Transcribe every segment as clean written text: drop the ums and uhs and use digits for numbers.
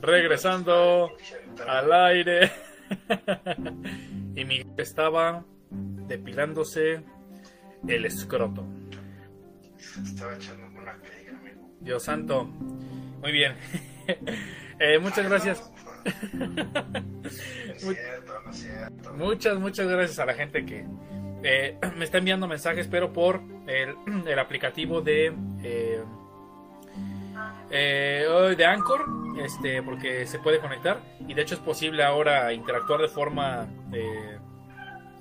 Regresando al aire. Y Miguel estaba depilándose el escroto. Estaba echando una pega, amigo. Dios santo. Muy bien. Muchas gracias. No es cierto. Muchas gracias a la gente que me está enviando mensajes, pero por el aplicativo de Anchor, porque se puede conectar y de hecho es posible ahora interactuar de forma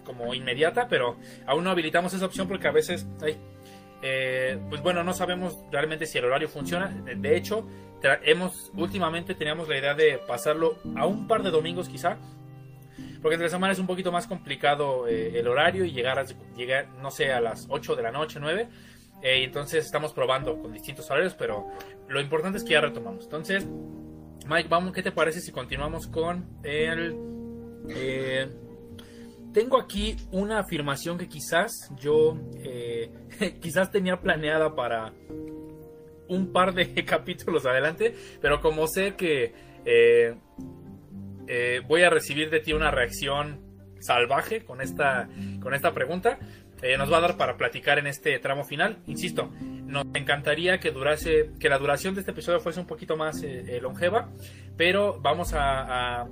como inmediata, pero aún no habilitamos esa opción porque a veces pues bueno, no sabemos realmente si el horario funciona. De hecho, últimamente teníamos la idea de pasarlo a un par de domingos quizá, porque entre semana es un poquito más complicado el horario y llegar no sé, a las 8 de la noche, 9. Entonces estamos probando con distintos horarios, pero lo importante es que ya retomamos. Entonces, Mike, vamos, ¿qué te parece si continuamos con el... tengo aquí una afirmación que quizás yo quizás tenía planeada para un par de capítulos adelante, pero como sé que voy a recibir de ti una reacción salvaje con esta pregunta, nos va a dar para platicar en este tramo final. Insisto, nos encantaría que la duración de este episodio fuese un poquito más longeva, pero vamos a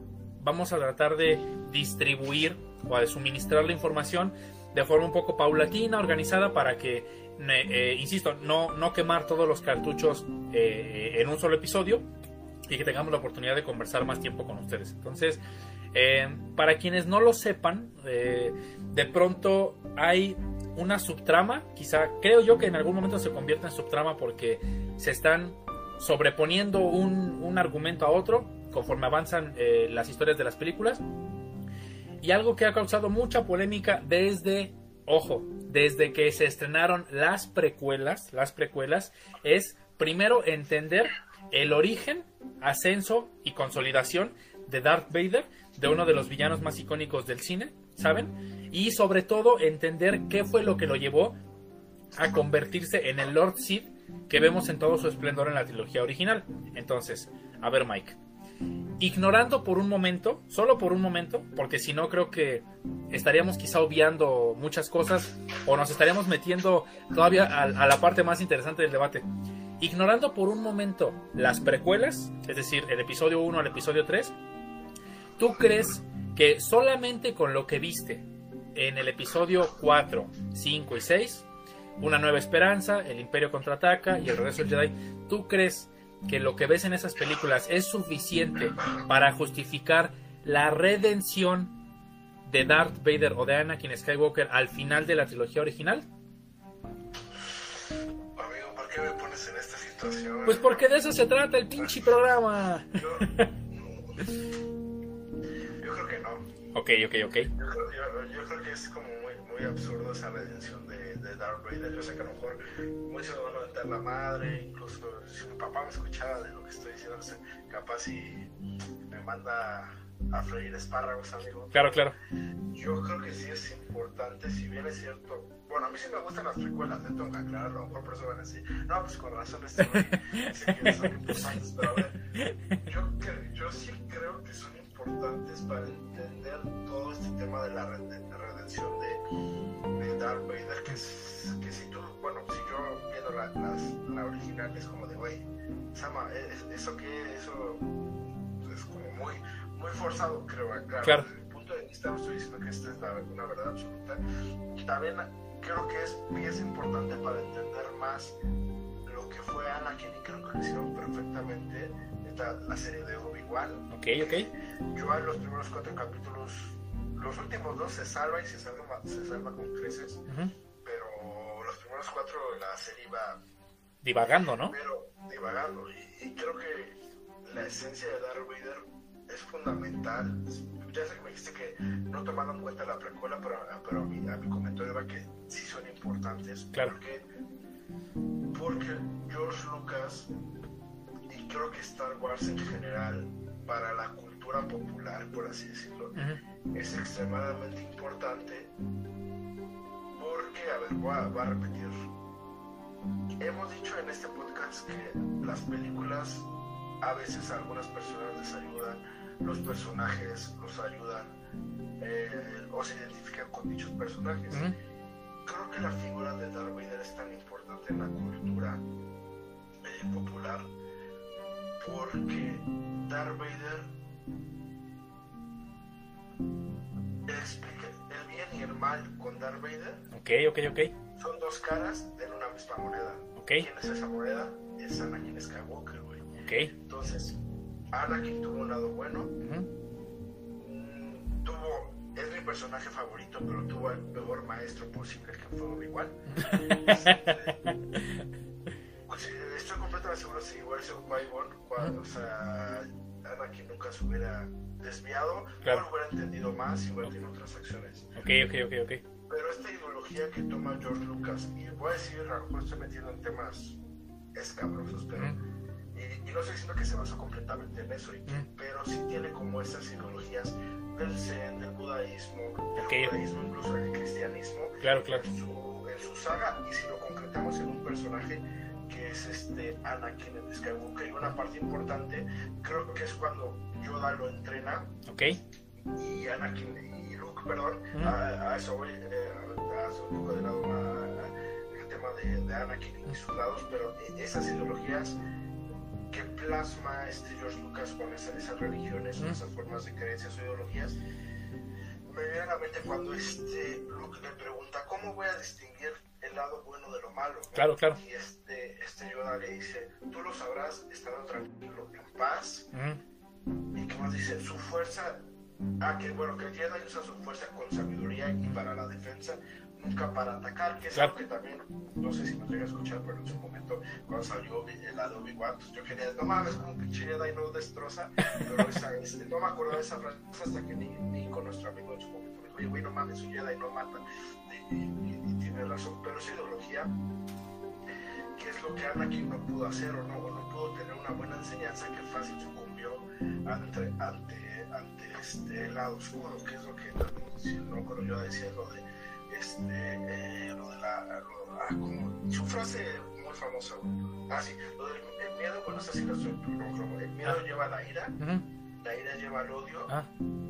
tratar de distribuir o de suministrar la información de forma un poco paulatina, organizada, para que, insisto, no quemar todos los cartuchos en un solo episodio y que tengamos la oportunidad de conversar más tiempo con ustedes. Entonces, para quienes no lo sepan, de pronto hay una subtrama, quizá, creo yo que en algún momento se convierta en subtrama porque se están sobreponiendo un argumento a otro conforme avanzan las historias de las películas, y algo que ha causado mucha polémica desde que se estrenaron las precuelas, es primero entender el origen, ascenso y consolidación de Darth Vader, de uno de los villanos más icónicos del cine, ¿saben? Y sobre todo entender qué fue lo que lo llevó a convertirse en el Lord Sith que vemos en todo su esplendor en la trilogía original. Entonces, a ver, Mike, ignorando por un momento, solo por un momento, porque si no creo que estaríamos quizá obviando muchas cosas o nos estaríamos metiendo todavía a la parte más interesante del debate. Ignorando por un momento las precuelas, es decir, el episodio 1 al episodio 3, ¿tú crees que solamente con lo que viste en el episodio 4, 5 y 6, Una Nueva Esperanza, El Imperio Contraataca y El Regreso del Jedi, tú crees que lo que ves en esas películas es suficiente para justificar la redención de Darth Vader o de Anakin Skywalker al final de la trilogía original? Amigo, ¿por qué me pones en esta situación? Pues porque de eso se trata el pinche programa. Yo creo que no. Ok. Yo creo que es como muy absurdo esa redención de Darth Vader. Yo sé que a lo mejor muchos me van a meter la madre, incluso si mi papá me escuchaba de lo que estoy diciendo, capaz si me manda a freír espárragos, amigo. Claro. Yo creo que sí es importante, si bien es cierto, bueno, a mí sí me gustan las precuelas, tengo que aclararlo, a lo mejor por eso van a decir, no, pues con razón pero a ver, yo sí creo que son importantes para entender todo este tema de la redención de Darth Vader, que si tú, bueno, si yo viendo la original es como de, güey, Sama, eso es como muy forzado, creo, acá. Claro. Desde mi punto de vista no estoy diciendo que esta es una verdad absoluta, y también creo que es pieza importante para entender más lo que fue Anakin, y creo que lo hicieron perfectamente la serie de Obi-Wan. Ok. Yo en los primeros 4 capítulos, los últimos 2 se salva y se salva con creces, uh-huh. Pero los primeros 4 la serie iba divagando, ¿no? Y creo que la esencia de Darth Vader es fundamental. Ya sé que me dijiste que no tomaron en cuenta la precuela, pero a mi comentario era que sí son importantes. Claro. Porque George Lucas, y creo que Star Wars en general, para la cultura popular, por así decirlo, uh-huh, es extremadamente importante porque, a ver, voy a repetir, hemos dicho en este podcast que las películas a veces algunas personas les ayudan, los personajes los ayudan o se identifican con dichos personajes. Uh-huh. Creo que la figura de Darth Vader es tan importante en la cultura popular, porque Darth Vader explica el bien y el mal con Darth Vader. Ok. Son dos caras de una misma moneda. Okay. ¿Quién es esa moneda? Es Anakin Skywalker, güey. Okay. Entonces, Anakin tuvo un lado bueno. Uh-huh. Es mi personaje favorito, pero tuvo el peor maestro posible, que fue Obi-Wan. Estoy completamente seguro, si hubiese sido Qui-Gon, cuando, o sea, Anakin nunca se hubiera desviado, claro, no lo hubiera entendido más y hubiera tenido otras acciones. Ok. Pero esta ideología que toma George Lucas, y voy a decir, a lo mejor estoy metiendo en temas escabrosos, pero y no estoy diciendo que se basó completamente en eso, pero sí tiene como esas ideologías del Zen, del budaísmo, del judaísmo, incluso del cristianismo, claro. En su saga, y si lo concretamos en un personaje que es Anakin Skywalker, y una parte importante creo que es cuando Yoda lo entrena, y Anakin y Luke, a eso voy, hace un poco de lado el tema de Anakin y sus lados, pero esas ideologías que plasma George Lucas con esas religiones, esas formas de creencias o ideologías, me viene a la mente cuando Luke le pregunta ¿cómo voy a distinguir el lado bueno de lo malo? ¿No? Claro. Y Yoda le dice, tú lo sabrás estando tranquilo, en paz. Y que más dice, su fuerza, que el Jedi usa su fuerza con sabiduría y para la defensa, nunca para atacar, que es algo que también, no sé si me llega a escuchar, pero en su momento, cuando salió la de Obi-Wan, pues yo quería, no mames, como un pinche Jedi no destroza, pero no me acordaba de esa frase hasta que ni con nuestro amigo en su momento me dijo, oye, güey, no mames, un Jedi no mata, y tiene razón, pero esa ideología, que es lo que Anakin no pudo hacer o no pudo tener una buena enseñanza, que fácil sucumbió ante el lado oscuro, que es lo que también, no creo yo decía su frase muy famosa, lo del el miedo, el miedo lleva a la ira, la ira lleva al odio,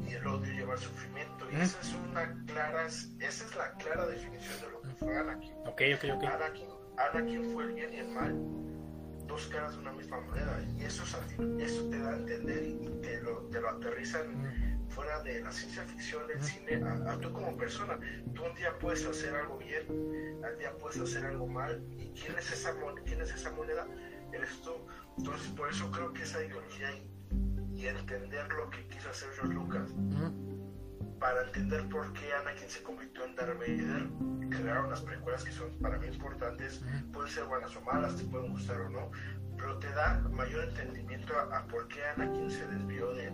y el odio lleva al sufrimiento, y esa es la clara definición de lo que fue Anakin. Anakin fue el bien y el mal, dos caras de una misma moneda, y eso te da a entender y te lo aterrizan fuera de la ciencia ficción, del cine, a tú como persona. Tú un día puedes hacer algo bien, al día puedes hacer algo mal, y ¿quién es esa moneda? Eres tú. Entonces, por eso creo que esa ideología y entender lo que quiso hacer George Lucas, para entender por qué Anakin se convirtió en Darth Vader, crearon las precuelas que son para mí importantes, pueden ser buenas o malas, te pueden gustar o no, pero te da mayor entendimiento a por qué Anakin se desvió del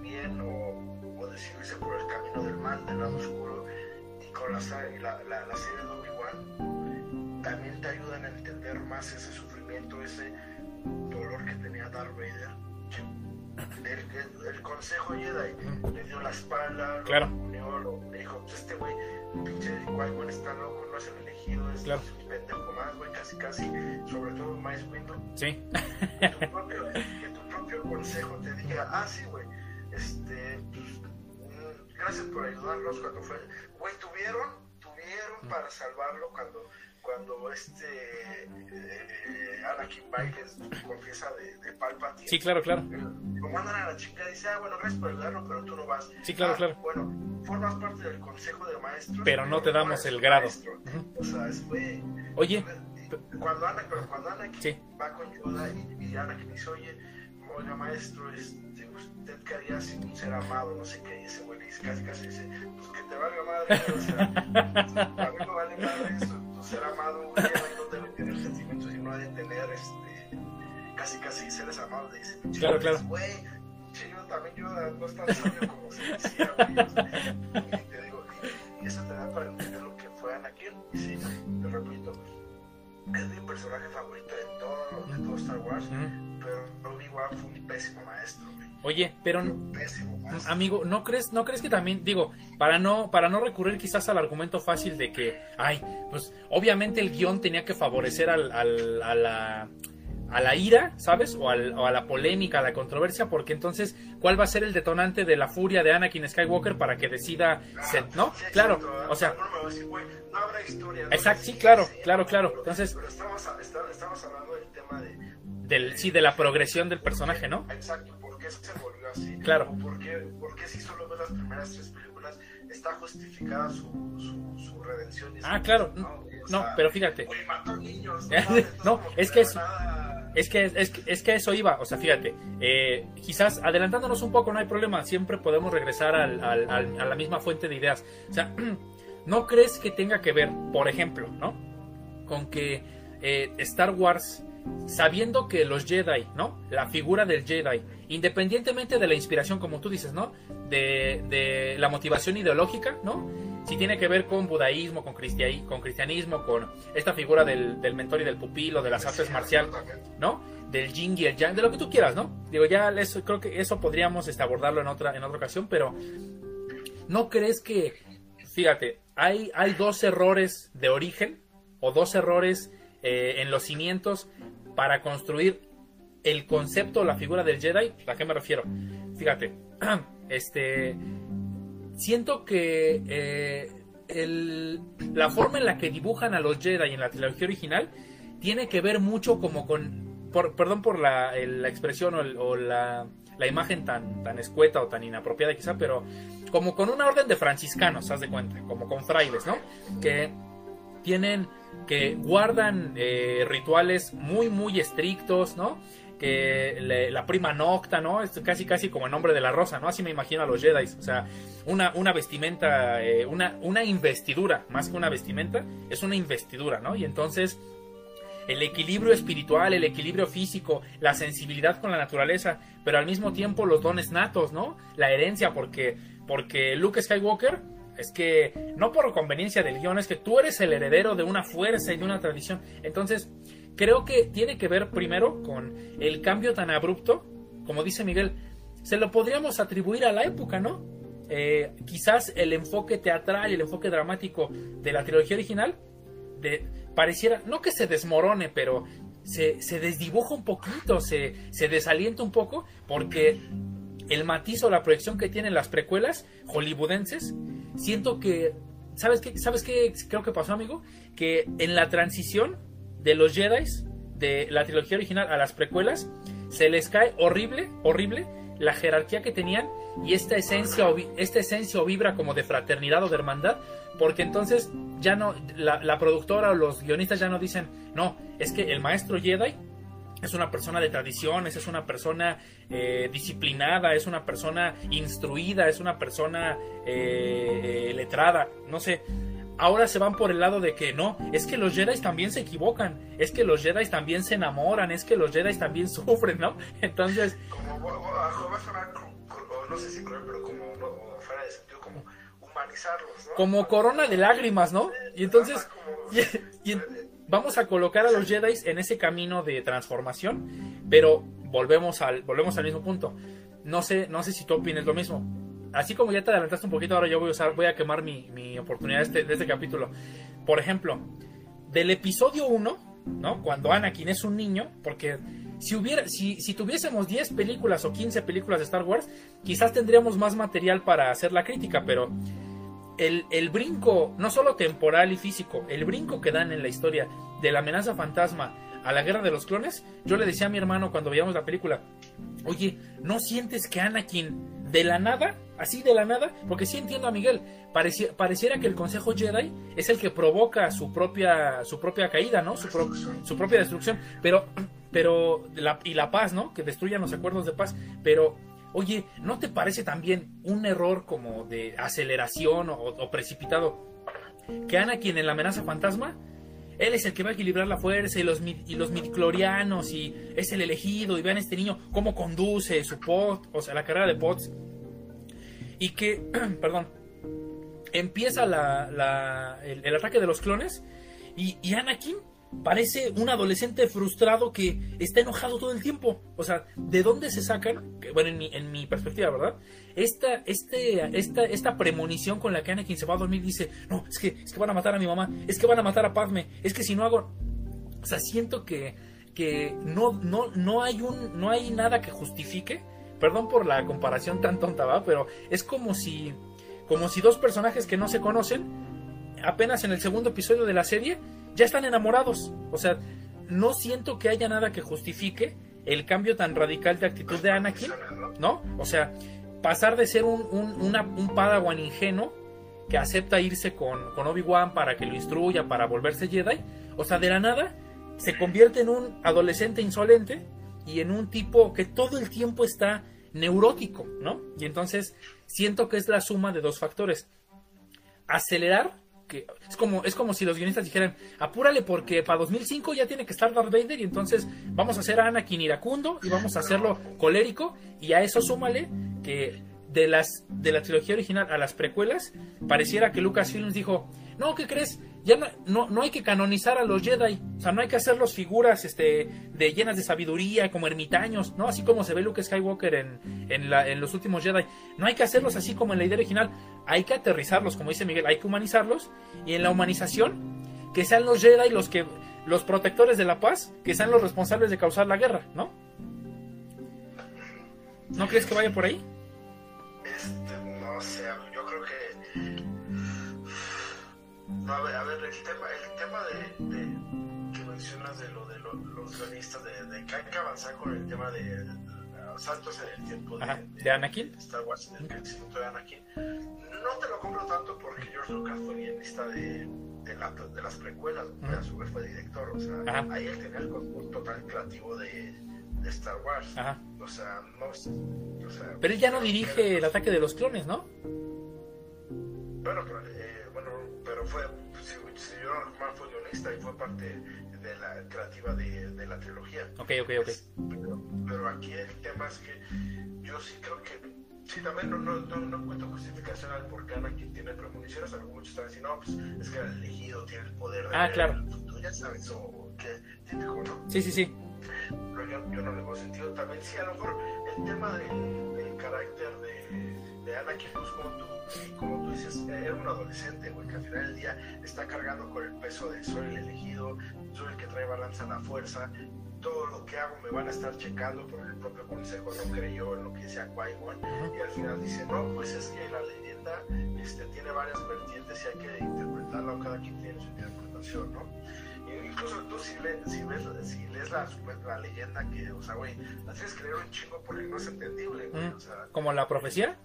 bien o de seguirse por el camino del mal, del lado oscuro, y con la serie de Obi-Wan también te ayudan a entender más ese sufrimiento, ese dolor que tenía Darth Vader. El consejo Jedi le dio la espalda, le dijo, pues este güey, pinche Qui-Gon está loco, no es el elegido, es un pendejo más, güey, casi, sobre todo Mace Windu. Sí. Que tu propio consejo te diga, sí, güey, gracias por ayudarnos cuando fue, güey, tuvieron para salvarlo cuando Anakin Bailes confiesa de Palpatine. Sí, claro. Lo mandan a la chica y dice, bueno, gracias por ayudarnos, pero tú no vas. Sí, claro. Bueno, formas parte del consejo de maestros, pero no te damos el grado. O sea, fue... Oye. Cuando Anakin va con Yoda y Anakin dice, oiga, maestro, usted qué haría sin un ser amado, no sé qué, y ese güey casi dice, pues que te valga madre, o sea, a mí no vale madre eso. Ser amado, güey, no debe tener sentimientos y no debe tener casi seres amados, le dice, claro. Güey, yo también no es tan sabio como se decía, güey. Y te digo, y eso te da para entender lo que fue Anakin. Y sí, te repito, es mi personaje favorito de todo Star Wars, pero Obi-Wan fue un pésimo maestro, güey. Oye, pero amigo, ¿no crees que también, digo, para no recurrir quizás al argumento fácil de que, pues obviamente el guión tenía que favorecer al, al, a la a la ira, ¿sabes? O a la polémica, a la controversia, porque entonces, ¿cuál va a ser el detonante de la furia de Anakin Skywalker para que decida, ¿no? Sí, claro, exacto, o sea... No, decir, wey, no habrá historia. No exacto, sí, claro, claro, claro. Entonces... Pero estamos hablando del tema de... Sí, de la progresión del personaje, ¿no? Exacto, ¿por qué se volvió así? Claro. ¿Por qué si solo ves las primeras tres películas está justificada su redención? Y su claro. No, pero fíjate. Oye, mató niños. No, es que eso iba, o sea, fíjate, quizás adelantándonos un poco no hay problema, siempre podemos regresar a la misma fuente de ideas. O sea, ¿no crees que tenga que ver, por ejemplo, ¿no? Con que Star Wars, sabiendo que los Jedi, ¿no? La figura del Jedi, independientemente de la inspiración, como tú dices, ¿no? De la motivación ideológica, ¿no? Si tiene que ver con budaísmo, con cristianismo, con esta figura del mentor y del pupilo, de las artes marciales, ¿no? Del yin y el yang, de lo que tú quieras, ¿no? Digo, ya eso, creo que eso podríamos abordarlo en otra ocasión, pero ¿no crees que, fíjate, hay dos errores de origen o dos errores en los cimientos para construir el concepto, la figura del Jedi? ¿A qué me refiero? Fíjate, siento que la forma en la que dibujan a los Jedi en la trilogía original tiene que ver mucho como con... perdón por la expresión o la imagen tan escueta o tan inapropiada quizá, pero como con una orden de franciscanos, haz de cuenta, como con frailes, ¿no? Que tienen... que guardan rituales muy, muy estrictos, ¿no? Que la prima nocta, ¿no? Es casi como el nombre de la rosa, ¿no? Así me imagino a los Jedi. O sea, una vestimenta, una investidura, más que una vestimenta, es una investidura, ¿no? Y entonces, el equilibrio espiritual, el equilibrio físico, la sensibilidad con la naturaleza, pero al mismo tiempo los dones natos, ¿no? La herencia, porque Luke Skywalker... Es que, no por conveniencia del guión, es que tú eres el heredero de una fuerza y de una tradición. Entonces, creo que tiene que ver primero con el cambio tan abrupto, como dice Miguel, se lo podríamos atribuir a la época, ¿no? Quizás el enfoque teatral, el enfoque dramático de la trilogía original, pareciera, no que se desmorone, pero se desdibuja un poquito, se desalienta un poco, porque el matiz o la proyección que tienen las precuelas hollywoodenses, siento que... ¿Sabes qué creo que pasó, amigo? Que en la transición de los Jedi, de la trilogía original a las precuelas, se les cae horrible, horrible la jerarquía que tenían y esta esencia o vibra como de fraternidad o de hermandad, porque entonces ya no... La productora o los guionistas ya no dicen, no, es que el maestro Jedi es una persona de tradiciones, es una persona disciplinada, es una persona instruida, es una persona letrada, no sé. Ahora se van por el lado de que no, es que los Jedi también se equivocan, es que los Jedi también se enamoran, es que los Jedi también sufren, ¿no? Entonces... no sé si creo, pero como fuera de sentido, como humanizarlos, ¿no? Como corona de lágrimas, ¿no? Y entonces... vamos a colocar a los Jedi en ese camino de transformación, pero volvemos al mismo punto. No sé si tú opinas lo mismo. Así como ya te adelantaste un poquito, ahora yo voy a quemar mi oportunidad de este capítulo. Por ejemplo, del episodio 1, ¿no? Cuando Anakin es un niño, porque si tuviésemos 10 películas o 15 películas de Star Wars, quizás tendríamos más material para hacer la crítica, pero... El brinco, no solo temporal y físico, el brinco que dan en la historia de la amenaza fantasma a la guerra de los clones, yo le decía a mi hermano cuando veíamos la película, oye, ¿no sientes que Anakin de la nada, así de la nada? Porque sí entiendo a Miguel, pareciera que el Consejo Jedi es el que provoca su propia caída, ¿no? Su propia destrucción, pero la paz, ¿no? Que destruyan los acuerdos de paz, pero... Oye, ¿no te parece también un error como de aceleración o precipitado? Que Anakin en la amenaza fantasma, él es el que va a equilibrar la fuerza y los midichlorianos y es el elegido y vean este niño cómo conduce su pod, o sea, la carrera de pods. Y que, perdón, empieza el ataque de los clones y Anakin... parece un adolescente frustrado que está enojado todo el tiempo. O sea, ¿de dónde se sacan? Bueno, en mi perspectiva, ¿verdad? Esta premonición con la que Anakin se va a dormir dice, no, es que van a matar a mi mamá, es que van a matar a Padme, es que si no hago... O sea, siento que que no hay nada que justifique. Perdón por la comparación tan tonta, ¿va? Pero es como si dos personajes que no se conocen, apenas en el segundo episodio de la serie, ya están enamorados. O sea, no siento que haya nada que justifique el cambio tan radical de actitud de Anakin, ¿no? O sea, pasar de ser un padawan ingenuo que acepta irse con Obi-Wan para que lo instruya, para volverse Jedi. O sea, de la nada se convierte en un adolescente insolente y en un tipo que todo el tiempo está neurótico, ¿no? Y entonces siento que es la suma de dos factores. Acelerar, que es como si los guionistas dijeran, apúrale porque para 2005 ya tiene que estar Darth Vader y entonces vamos a hacer a Anakin iracundo y vamos a hacerlo colérico, y a eso súmale que de la trilogía original a las precuelas pareciera que Lucasfilm dijo, no, ¿qué crees? Ya no hay que canonizar a los Jedi, o sea, no hay que hacerlos figuras de llenas de sabiduría como ermitaños, ¿no? Así como se ve Luke Skywalker en los últimos Jedi, no hay que hacerlos así como en la idea original, hay que aterrizarlos, como dice Miguel, hay que humanizarlos, y en la humanización que sean los Jedi los protectores de la paz, que sean los responsables de causar la guerra, ¿no? ¿No crees que vaya por ahí? No sé, yo creo que no, a ver, el tema de que mencionas de lo de los guionistas de que hay que avanzar con el tema de saltos en el tiempo de Anakin, Star Wars, en el crecimiento de Anakin. No te lo compro tanto porque George Lucas fue guionista de las precuelas, pero a su vez fue director, o sea, ahí él tenía el control total creativo de Star Wars. Ajá. O sea, pero él ya no dirige el ataque de los clones, ¿no? Bueno, pero fue, si yo no recuerdo, fue guionista y fue parte de la creativa de la trilogía. Ok. Pero aquí el tema es que yo sí creo que sí, también no encuentro justificación al por qué Anakin tiene premoniciones. Algunos muchos están diciendo, no, pues es que el elegido tiene el poder de... claro. Tú ya sabes, o que tiene como, ¿no? Sí. Pero yo no le veo sentido. También sí, a lo mejor el tema del carácter de Anakin, pues como tú dices, era un adolescente, güey, que al final del día está cargando con el peso de soy el elegido, soy el que trae balanza a la fuerza, todo lo que hago me van a estar checando, por el propio consejo no creyó en lo que decía Qui-Gon, y al final dice, no, pues es que la leyenda tiene varias vertientes y hay que interpretarla, o cada quien tiene su interpretación, ¿no? Incluso tú si lees la leyenda, que, o sea, güey, la tienes que leer un chingo porque no es entendible, güey, o sea... ¿Como la profecía?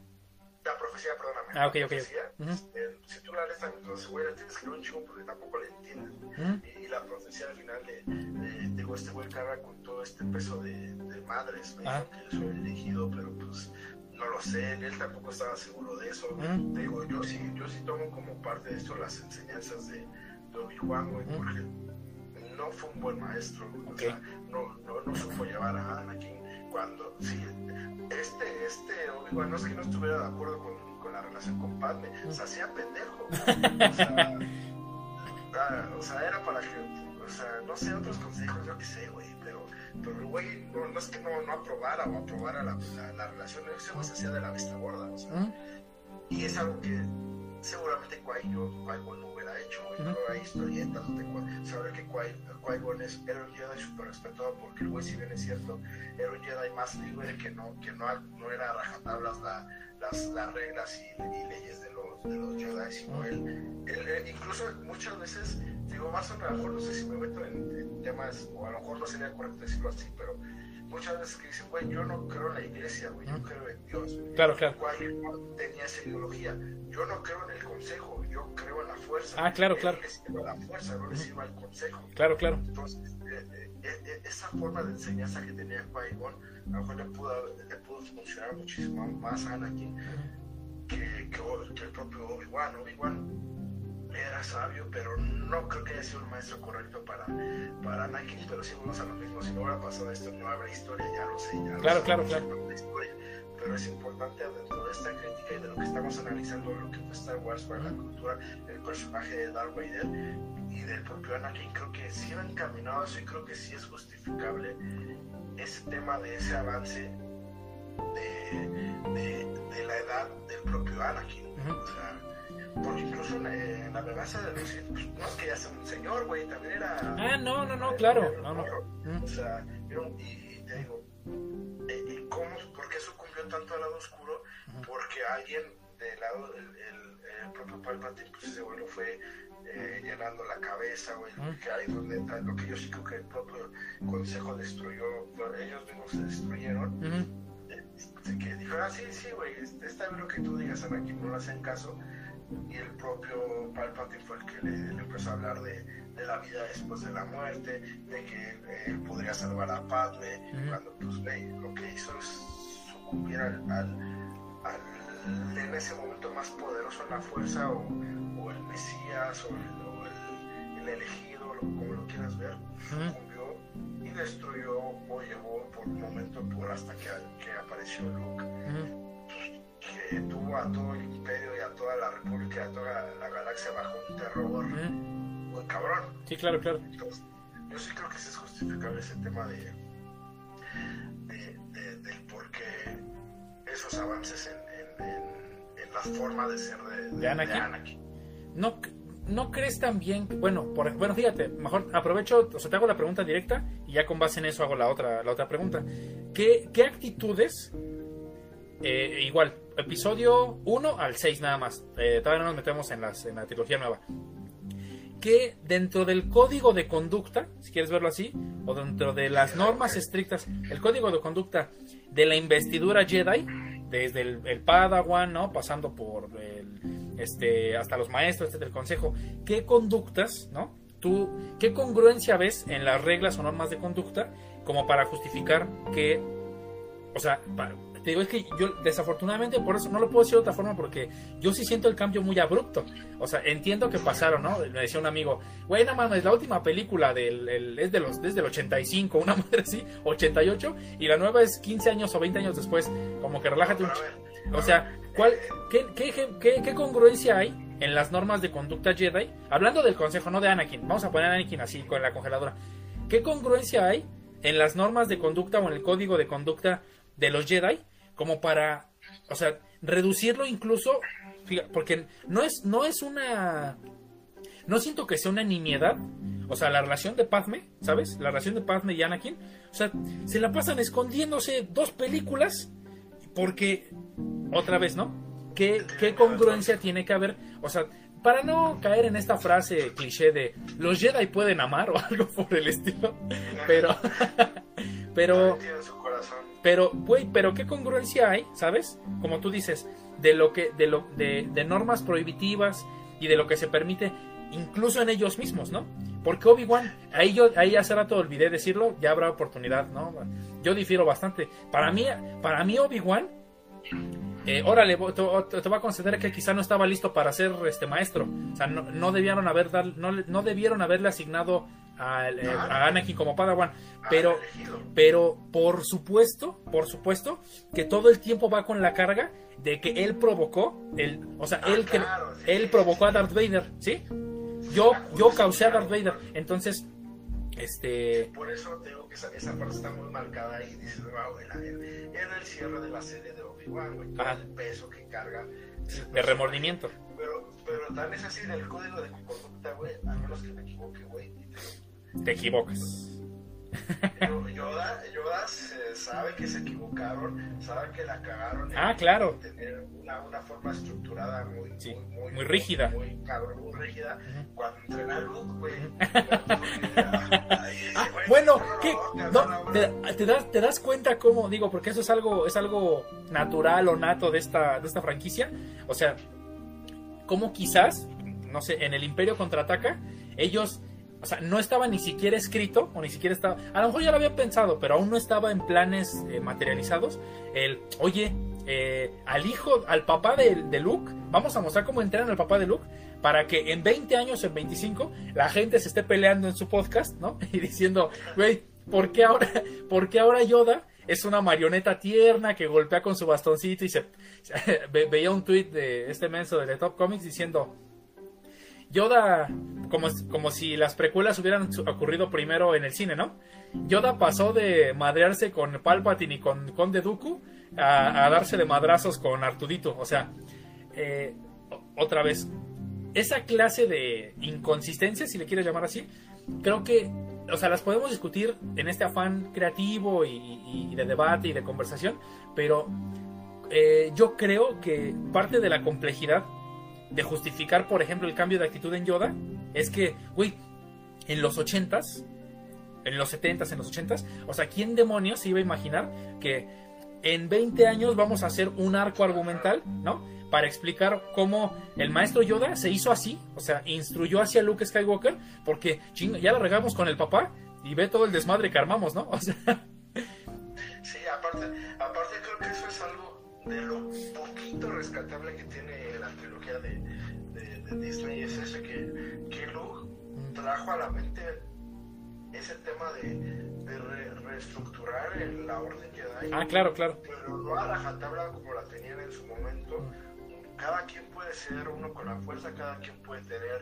La profecía, perdóname. Ok. Profecía, si tú la lees también, entonces, güey, la tienes que leer un chingo porque tampoco la entiendes. Y la profecía al final, digo, este güey carga con todo este peso de madres, me dijo que yo soy elegido, pero pues... no lo sé, él tampoco estaba seguro de eso. Te digo, yo sí tomo como parte de esto las enseñanzas de Obi-Wan, güey, porque... no fue un buen maestro, okay. O sea, no supo llevar a Anakin cuando, sí, este Obi-Wan, no es que no estuviera de acuerdo con la relación con Padme, se hacía pendejo, o sea, era para que, o sea, no sé, otros consejos, yo qué sé, güey, pero el güey, no es que no aprobara o aprobara la relación, ese güey se hacía de la vista gorda, o sea, y es algo que seguramente Qui-Gon no hubiera hecho, güey, pero hay historietas donde saber que Qui-Gon era un Jedi súper respetado, porque el güey, si bien es cierto, era un Jedi más libre, que no era rajatablas las reglas y leyes de los Jedi, sino él incluso muchas veces, digo, más o menos, a lo mejor no sé si me meto en temas, o a lo mejor no sería correcto decirlo así, pero muchas veces que dicen, güey, yo no creo en la iglesia, güey, yo creo en Dios, güey. Claro. Qui-Gon tenía esa ideología, yo no creo en el consejo, yo creo en la fuerza. Claro. Le sirvo a la fuerza, no le sirvo al consejo. Claro. Entonces, esa forma de enseñanza que tenía Qui-Gon, a lo mejor le pudo funcionar muchísimo más a Anakin que el propio Obi-Wan. Era sabio, pero no creo que haya sido el maestro correcto para Anakin, pero si vamos a lo mismo, si no hubiera pasado esto, no habrá historia, ya lo sé, no habrá historia, pero es importante dentro de esta crítica y de lo que estamos analizando, lo que fue Star Wars para la cultura, el personaje de Darth Vader y del propio Anakin, creo que sí va encaminado a eso y creo que sí es justificable ese tema de ese avance de la edad del propio Anakin, o sea, Porque incluso en la venganza de Luke, pues, no es que ya sea un señor, güey, también era... Ah, no, claro. No. O sea, y te digo, ¿por qué sucumbió tanto al lado oscuro? Porque alguien del lado, el propio Palpatine, pues ese güey lo fue llenando la cabeza, güey, que ahí donde lo que yo sí creo que el propio consejo destruyó, ellos mismos se destruyeron. Que dijo, sí, güey, está bien lo que tú digas, Anakin, no le hacen caso. Y el propio Palpatine fue el que le empezó a hablar de la vida después de la muerte, de que él podría salvar a Padme, cuando pues Rey lo que hizo es sucumbir al en ese momento más poderoso en la fuerza, o el Mesías, o el elegido, como lo quieras ver, sucumbió y destruyó o llevó por un momento hasta que apareció Luke. Que tuvo a todo el imperio y a toda la república, a toda la galaxia bajo un terror muy cabrón. Sí, claro. Entonces, yo sí creo que sí es justificable ese tema del por qué esos avances en la forma de ser de Anakin. ¿No crees también? Bueno, fíjate, mejor aprovecho, o sea, te hago la pregunta directa y ya con base en eso hago la otra pregunta. ¿Qué actitudes? Igual, episodio 1 al 6 nada más, todavía no nos metemos en la trilogía nueva, que dentro del código de conducta, si quieres verlo así, o dentro de las normas estrictas, el código de conducta de la investidura Jedi, desde el Padawan, ¿no? Pasando por hasta los maestros, hasta el consejo, ¿qué conductas, no? ¿Tú qué congruencia ves en las reglas o normas de conducta como para justificar que, o sea, te digo, es que yo desafortunadamente por eso no lo puedo decir de otra forma, porque yo sí siento el cambio muy abrupto. O sea, entiendo que pasaron, ¿no? Me decía un amigo, güey, no mames, la última película es del 85, una madre así, 88, y la nueva es 15 años o 20 años después. Como que relájate un chico. O sea, ¿qué congruencia hay en las normas de conducta Jedi? Hablando del consejo, no de Anakin. Vamos a poner a Anakin así, con la congeladora. ¿Qué congruencia hay en las normas de conducta o en el código de conducta de los Jedi, como para, o sea, reducirlo incluso, porque no siento que sea una nimiedad? O sea, la relación de Padme, ¿sabes? La relación de Padme y Anakin, o sea, se la pasan escondiéndose 2 películas, porque, otra vez, ¿no? ¿Qué congruencia tiene que haber? O sea, para no caer en esta frase cliché de los Jedi pueden amar o algo por el estilo, pero, güey, pero qué congruencia hay, ¿sabes? Como tú dices, de normas prohibitivas y de lo que se permite, incluso en ellos mismos, ¿no? Porque Obi-Wan, ahí hace rato olvidé decirlo, ya habrá oportunidad, ¿no? Yo difiero bastante. Para mí Obi-Wan, órale, te voy a conceder que quizá no estaba listo para ser maestro. O sea, no debieron haberle asignado a Anakin como Padawan, pero por supuesto que todo el tiempo va con la carga de que él provocó él provocó a Darth Vader, ¿sí? Yo causé a Darth Vader. Entonces por eso te digo que esa parte está muy marcada y dices, wow, en el cierre de la serie de Obi-Wan, güey, todo el peso que carga de remordimiento, pero también es así en el código de conducta, güey, a menos que me equivoque, güey. Te equivocas. Yoda sabe que se equivocaron, sabe que la cagaron. Claro. Tener una forma estructurada muy rígida. Muy rígida. Cuando entrena a Luke, güey. Bueno, ¿te das cuenta cómo? Digo, porque eso es algo natural o nato de esta franquicia. O sea, como quizás, no sé, en el Imperio Contraataca, ellos... O sea, no estaba ni siquiera escrito, o ni siquiera estaba... A lo mejor ya lo había pensado, pero aún no estaba en planes materializados. Al papá de Luke, vamos a mostrar cómo entrenan al papá de Luke, para que en 20 años, en 25, la gente se esté peleando en su podcast, ¿no? Y diciendo, güey, ¿por qué ahora Yoda es una marioneta tierna que golpea con su bastoncito? Y veía un tweet de este menso de The Top Comics diciendo... Yoda, como si las precuelas hubieran ocurrido primero en el cine, ¿no? Yoda pasó de madrearse con Palpatine y con Conde Dooku a darse de madrazos con Arturito. O sea, otra vez, esa clase de inconsistencias, si le quieres llamar así, creo que, o sea, las podemos discutir en este afán creativo y de debate y de conversación, pero yo creo que parte de la complejidad de justificar, por ejemplo, el cambio de actitud en Yoda es que, güey, en los 80s, en los 70s, en los 80s, o sea, ¿quién demonios se iba a imaginar que en 20 años vamos a hacer un arco argumental, ¿no?, para explicar cómo el maestro Yoda se hizo así, o sea, instruyó hacia Luke Skywalker, porque chinga, ya la regamos con el papá y ve todo el desmadre que armamos, ¿no? O sea... Sí, aparte creo que eso es algo de lo poquito rescatable que tiene la trilogía de Disney, es ese que Luke trajo a la mente ese tema de reestructurar la Orden Jedi. Ah, claro. Pero no a rajatabla como la tenían en su momento. Cada quien puede ser uno con la fuerza, cada quien puede tener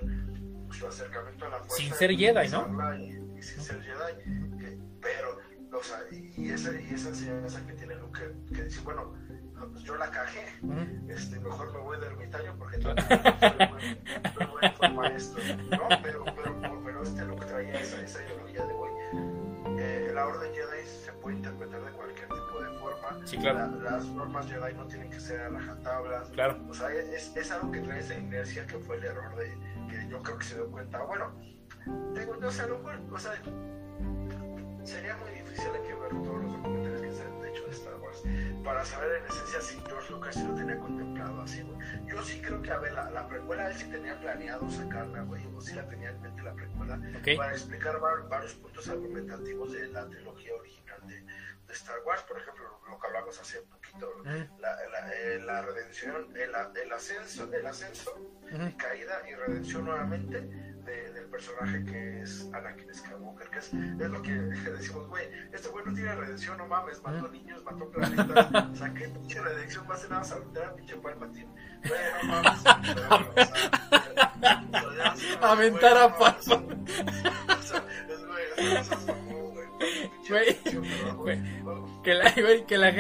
su acercamiento a la fuerza. Sin ser Jedi, ¿no? Y sin ser Jedi. Pero, o sea, y esa enseñanza que tiene Luke, que dice, bueno, pues yo la cajé, mejor me voy de ermitaño porque fue maestro. No, pero Luke traía esa ideología de, güey, la Orden Jedi se puede interpretar de cualquier tipo de forma. Sí, claro. Las normas Jedi no tienen que ser a rajatablas. Claro. O sea, es algo que trae esa inercia que fue el error de que yo creo que se dio cuenta. Bueno, sería muy difícil hay que ver todos los documentales que se han hecho de Star Wars para saber en esencia si George Lucas lo tenía contemplado así, güey. Yo sí creo que, a ver, la precuela él sí tenía planeado sacarla, güey, o sí la tenía en mente la precuela, okay, para explicar varios puntos argumentativos de la trilogía original de Star Wars, por ejemplo, lo que hablamos hace poquito, la redención, el ascenso, uh-huh, caída y redención nuevamente del personaje que es Anakin Skywalker, que es lo que decimos, güey, este güey no tiene redención, no mames, mató niños, mató planetas, o sea, ¿qué pinche redención va a ser nada saludar a pinche Palpatine? Güey, no mames, aventar a Palpatine. Que la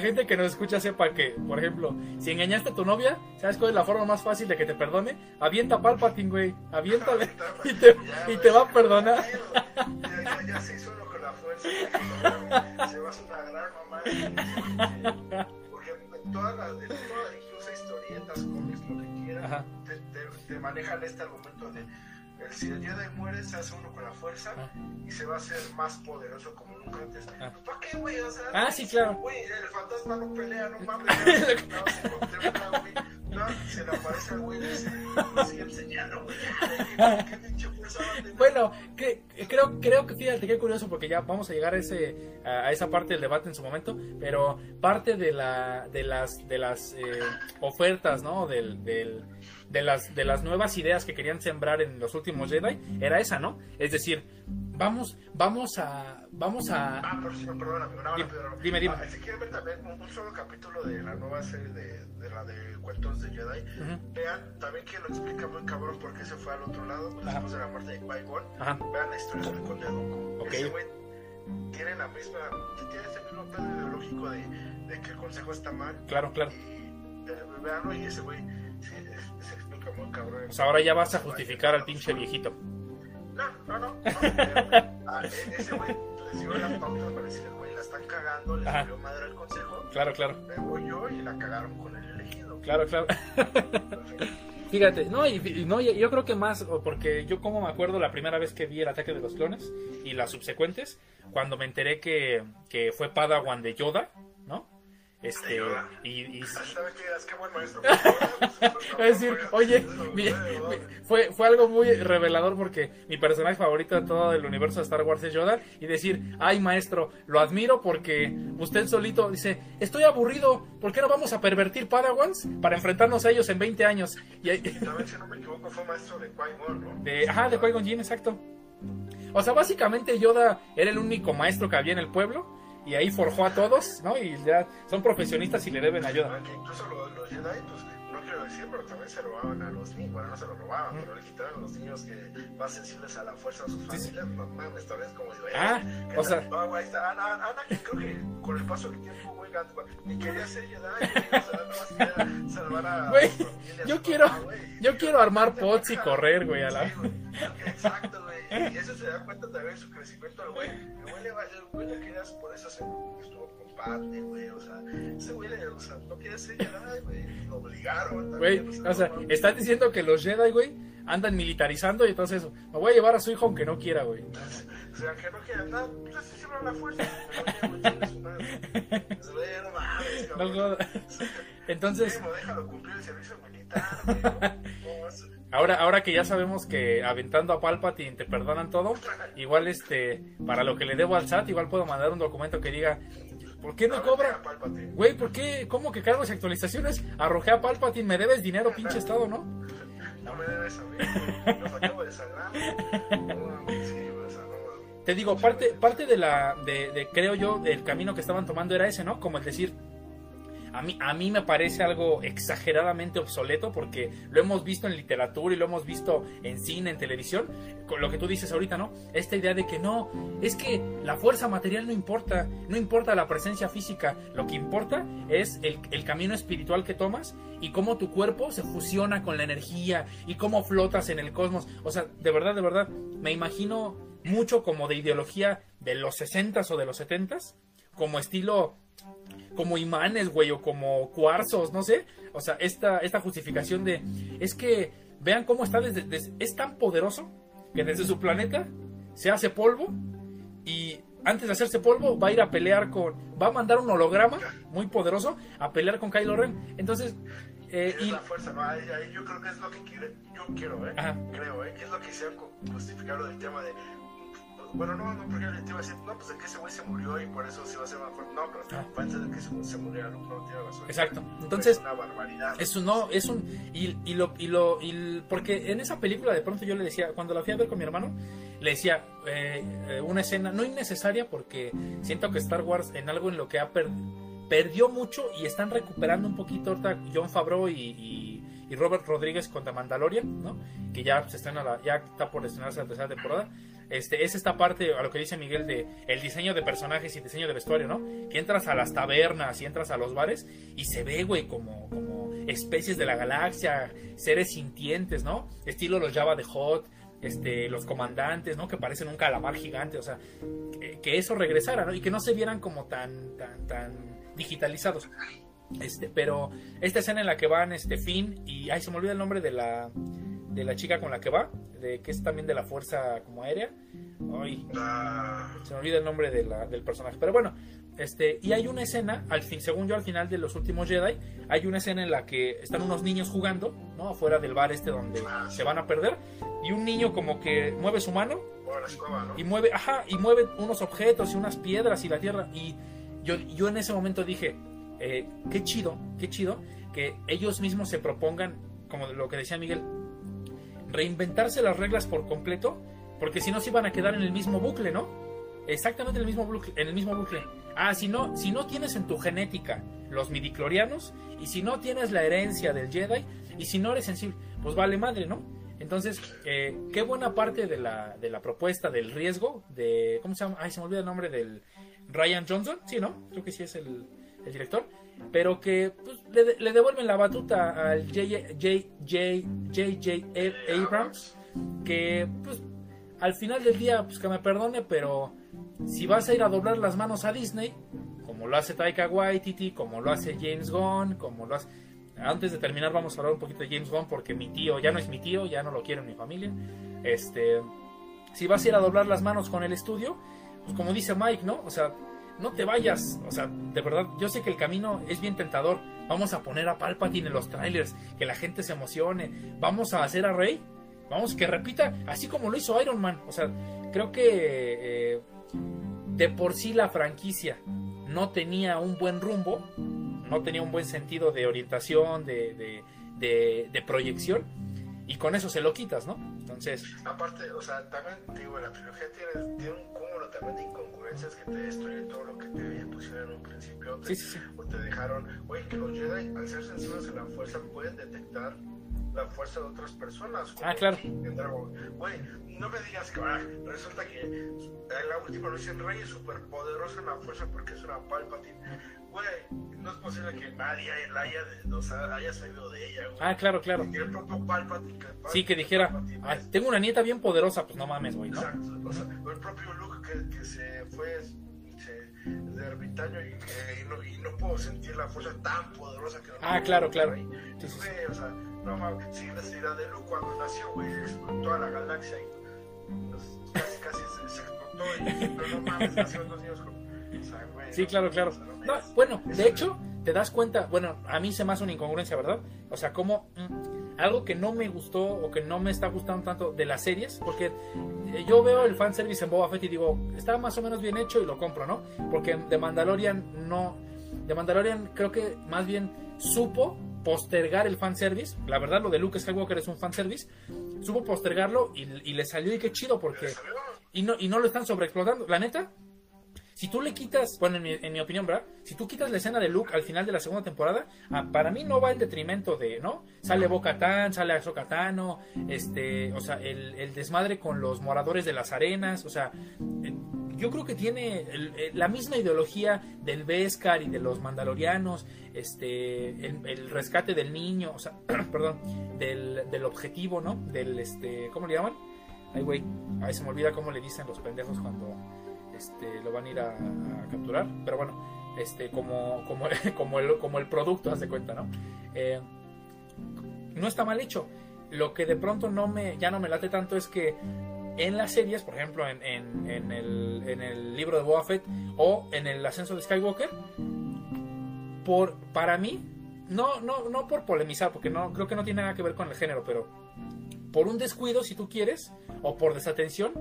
gente que nos escucha sepa que, por ejemplo, si engañaste a tu novia, ¿sabes cuál es la forma más fácil de que te perdone? Avienta Palpatine, güey, aviéntale y te va a perdonar. Ya se hizo uno con la fuerza, se va a sagrar, mamá. Porque todas las religiosas, historietas, cómics, lo que quieras, te manejan este argumento de... Si el Jedi muere, se hace uno con la fuerza y se va a hacer más poderoso como nunca antes. ¿Para qué, güey? O sea, sí, claro. Güey, el fantasma no pelea, no mames. Se le aparece al güey y dice, no sigue enseñando, güey. ¿Qué pinche fuerza va a tener? Bueno, creo que, fíjate, qué curioso, porque ya vamos a llegar a esa parte del debate en su momento, pero parte de las ofertas, ¿no?, de las nuevas ideas que querían sembrar en los últimos Jedi era esa, ¿no? Es decir, vamos a... Ah, perdóname. Dime. Si quieren ver también un solo capítulo de la nueva serie de la de Cuentos de Jedi, uh-huh, vean también que lo explica muy cabrón por qué se fue al otro lado después de la muerte de Qui-Gon. Vean la historia del Conde Dooku. Okay. Ese güey tiene ese mismo pedo ideológico de que el consejo está mal. Claro. Y veanlo, y ese güey se explica muy cabrón. Pues ahora ya vas a justificar al pinche viejito. No. Ese güey les dio las pautas para decirle, güey, la están cagando, les dio madre al consejo. Claro. Me voy yo y la cagaron con el elegido. Claro. Fíjate, no, yo creo que más, porque yo como me acuerdo la primera vez que vi el ataque de los clones y las subsecuentes, cuando me enteré que fue Padawan de Yoda, ¿no? Es decir, oye, fue algo muy revelador, porque mi personaje favorito de todo el universo de Star Wars es Yoda, y decir, ay, maestro, lo admiro porque usted solito dice, estoy aburrido, ¿por qué no vamos a pervertir Padawans para enfrentarnos a ellos en 20 años? Y si no me equivoco, fue maestro de Qui-Gon, ¿no? De Qui-Gon Jinn, exacto. O sea, básicamente Yoda era el único maestro que había en el pueblo, y ahí forjó a todos, ¿no? Y ya son profesionistas y le deben ayuda. Incluso los Jedi, pues, no quiero decir, pero también se robaban a los niños. Bueno, no se lo robaban, pero le quitaban a los niños que más sensibles a la fuerza a sus familias. No mames, esta vez como si o sea, ahí está Anakin, creo que con el paso del tiempo, güey, ni quería ser Jedi, güey, o sea, nada más salvar a güey, yo quiero armar pots y correr, güey, a la exacto, güey, y eso se da cuenta también de su crecimiento, güey. El güey le va a hacer, güey, le quedas por eso se estuvo con Padme, güey, o sea, ese güey, o sea, no quiere ser Jedi, güey, lo obligaron también, güey, o sea, estás diciendo que los Jedi, güey, andan militarizando y entonces eso, me voy a llevar a su hijo aunque no quiera, güey. O sea, que no quiera nada, pues se cierra la fuerza, güey, entonces déjalo cumplir el servicio militar, güey. Ahora que ya sabemos que aventando a Palpatine te perdonan todo, igual para lo que le debo al SAT, igual puedo mandar un documento que diga, ¿por qué no cobra? Güey, ¿por qué? ¿Cómo que cargos y actualizaciones? Arrojé a Palpatine, me debes dinero, pinche estado, ¿no? No me debes, amigo, los acabo de sangrar. Te digo, parte de la, de creo yo, del camino que estaban tomando era ese, ¿no? Como el decir, a mí me parece algo exageradamente obsoleto porque lo hemos visto en literatura y lo hemos visto en cine, en televisión, con lo que tú dices ahorita, ¿no? Esta idea de que no, es que la fuerza material no importa la presencia física, lo que importa es el camino espiritual que tomas y cómo tu cuerpo se fusiona con la energía y cómo flotas en el cosmos. O sea, de verdad, me imagino mucho como de ideología de los 60s o de los 70s, como estilo, como imanes, güey, o como cuarzos, no sé. O sea, esta justificación de, es que vean cómo está es tan poderoso que desde su planeta se hace polvo y antes de hacerse polvo va a ir a pelear va a mandar un holograma muy poderoso a pelear con Kylo Ren. Entonces es la fuerza, ¿no? Ahí yo creo que es lo que yo quiero, ajá, creo, es lo que hicieron justificar lo del tema de, bueno, no, porque te iba a decir, no, pues de que ese güey se murió y por eso se va a hacer más fuerte. No, pero antes de que se muriera, no tiene razón. Exacto. Entonces, es una barbaridad. Eso no, es un. Porque en esa película, de pronto yo le decía, cuando la fui a ver con mi hermano, le decía una escena no innecesaria porque siento que Star Wars en algo en lo que ha perdió mucho y están recuperando un poquito ahorita Jon Favreau y Robert Rodríguez con The Mandalorian, ¿no? Que ya se estrena ya está por estrenarse la tercera temporada. Es esta parte a lo que dice Miguel de el diseño de personajes y diseño de vestuario, ¿no? Que entras a las tabernas y entras a los bares y se ve, güey, como especies de la galaxia, seres sintientes, ¿no? Estilo los Jabba the Hutt, los comandantes, ¿no? Que parecen un calamar gigante, o sea, que eso regresara, ¿no? Y que no se vieran como tan digitalizados. Pero esta escena en la que van Finn y se me olvida el nombre de la chica con la que va, que es también de la fuerza como aérea. Ay, se me olvida el nombre del personaje, pero bueno, y hay una escena, según yo al final de los últimos Jedi, hay una escena en la que están unos niños jugando, ¿no? Afuera del bar donde se van a perder, y un niño como que mueve su mano y mueve unos objetos y unas piedras y la tierra, y yo en ese momento dije, qué chido que ellos mismos se propongan, como lo que decía Miguel, reinventarse las reglas por completo, porque si no se iban a quedar en el mismo bucle, ¿no? Exactamente en el mismo bucle. Si no tienes en tu genética los midichlorianos, y si no tienes la herencia del Jedi, y si no eres sensible, pues vale madre, ¿no? Entonces, qué buena parte de la propuesta del riesgo de... ¿Cómo se llama? Se me olvida el nombre del... Ryan Johnson, sí, ¿no? Creo que sí es el director, pero que pues, le devuelven la batuta al J.J. Abrams, que pues al final del día, pues que me perdone, pero si vas a ir a doblar las manos a Disney, como lo hace Taika Waititi, como lo hace James Gunn, como lo hace... Antes de terminar vamos a hablar un poquito de James Gunn, porque mi tío ya no es mi tío, ya no lo quiero en mi familia. Si vas a ir a doblar las manos con el estudio, pues como dice Mike, ¿no? O sea, no te vayas, o sea, de verdad, yo sé que el camino es bien tentador. Vamos a poner a Palpatine en los trailers, que la gente se emocione. Vamos a hacer a Rey, vamos que repita, así como lo hizo Iron Man. O sea, creo que de por sí la franquicia no tenía un buen rumbo, no tenía un buen sentido de orientación, de proyección, y con eso se lo quitas, ¿no? Entonces, Entonces, aparte, o sea, también digo, la trilogía tiene un cúmulo también de incongruencias que te destruyen todo lo que te pusieron en un principio, o te dejaron, oye, que los Jedi, al ser sensibles a la fuerza, pueden detectar la fuerza de otras personas. Ah, claro. Güey, no me digas que resulta que en la última lo dicen, Rey es súper poderosa en la fuerza porque es una Palpatine. Güey, no es posible que nadie haya sabido de ella, güey. Ah, claro, claro. Y el propio Palpatine. Sí, que dijera, tengo una nieta bien poderosa, pues no mames, güey, ¿no? Exacto, o sea, el propio Luke que se fue de ermitaño y no puedo sentir la fuerza tan poderosa que... Ah, claro, claro. Entonces, güey, o sea, no mames, sí, la ciudad de Luke cuando nació, güey, explotó a la galaxia y casi se explotó y no mames, nacieron los niños como... O sea, güey, sí, claro, claro. No, bueno, de hecho, te das cuenta, bueno, a mí se me hace una incongruencia, ¿verdad? O sea, como algo que no me gustó o que no me está gustando tanto de las series, porque yo veo el fanservice en Boba Fett y digo, está más o menos bien hecho y lo compro, ¿no? Porque The Mandalorian no... The Mandalorian creo que más bien supo postergar el fanservice. La verdad, lo de Luke Skywalker es un fanservice. Supo postergarlo y le salió, y qué chido, porque... Y no lo están sobreexplotando, la neta. Si tú le quitas, bueno, en mi opinión, ¿verdad? Si tú quitas la escena de Luke al final de la segunda temporada, para mí no va en detrimento de, ¿no? Sale Bo-Katan, sale Ahsoka Tano, o sea, el desmadre con los moradores de las arenas, o sea, yo creo que tiene la misma ideología del Beskar y de los mandalorianos, el rescate del niño, o sea, perdón, del objetivo, ¿no? Del, ¿cómo le llaman? Ay, güey, ahí se me olvida cómo le dicen los pendejos cuando... lo van a ir a capturar, pero bueno, como el producto, haz de cuenta, ¿no? No está mal hecho. Lo que de pronto ya no me late tanto es que en las series, por ejemplo, en el libro de Boba Fett o en el ascenso de Skywalker, para mí, no por polemizar, porque no creo que no tiene nada que ver con el género, pero por un descuido, si tú quieres, o por desatención,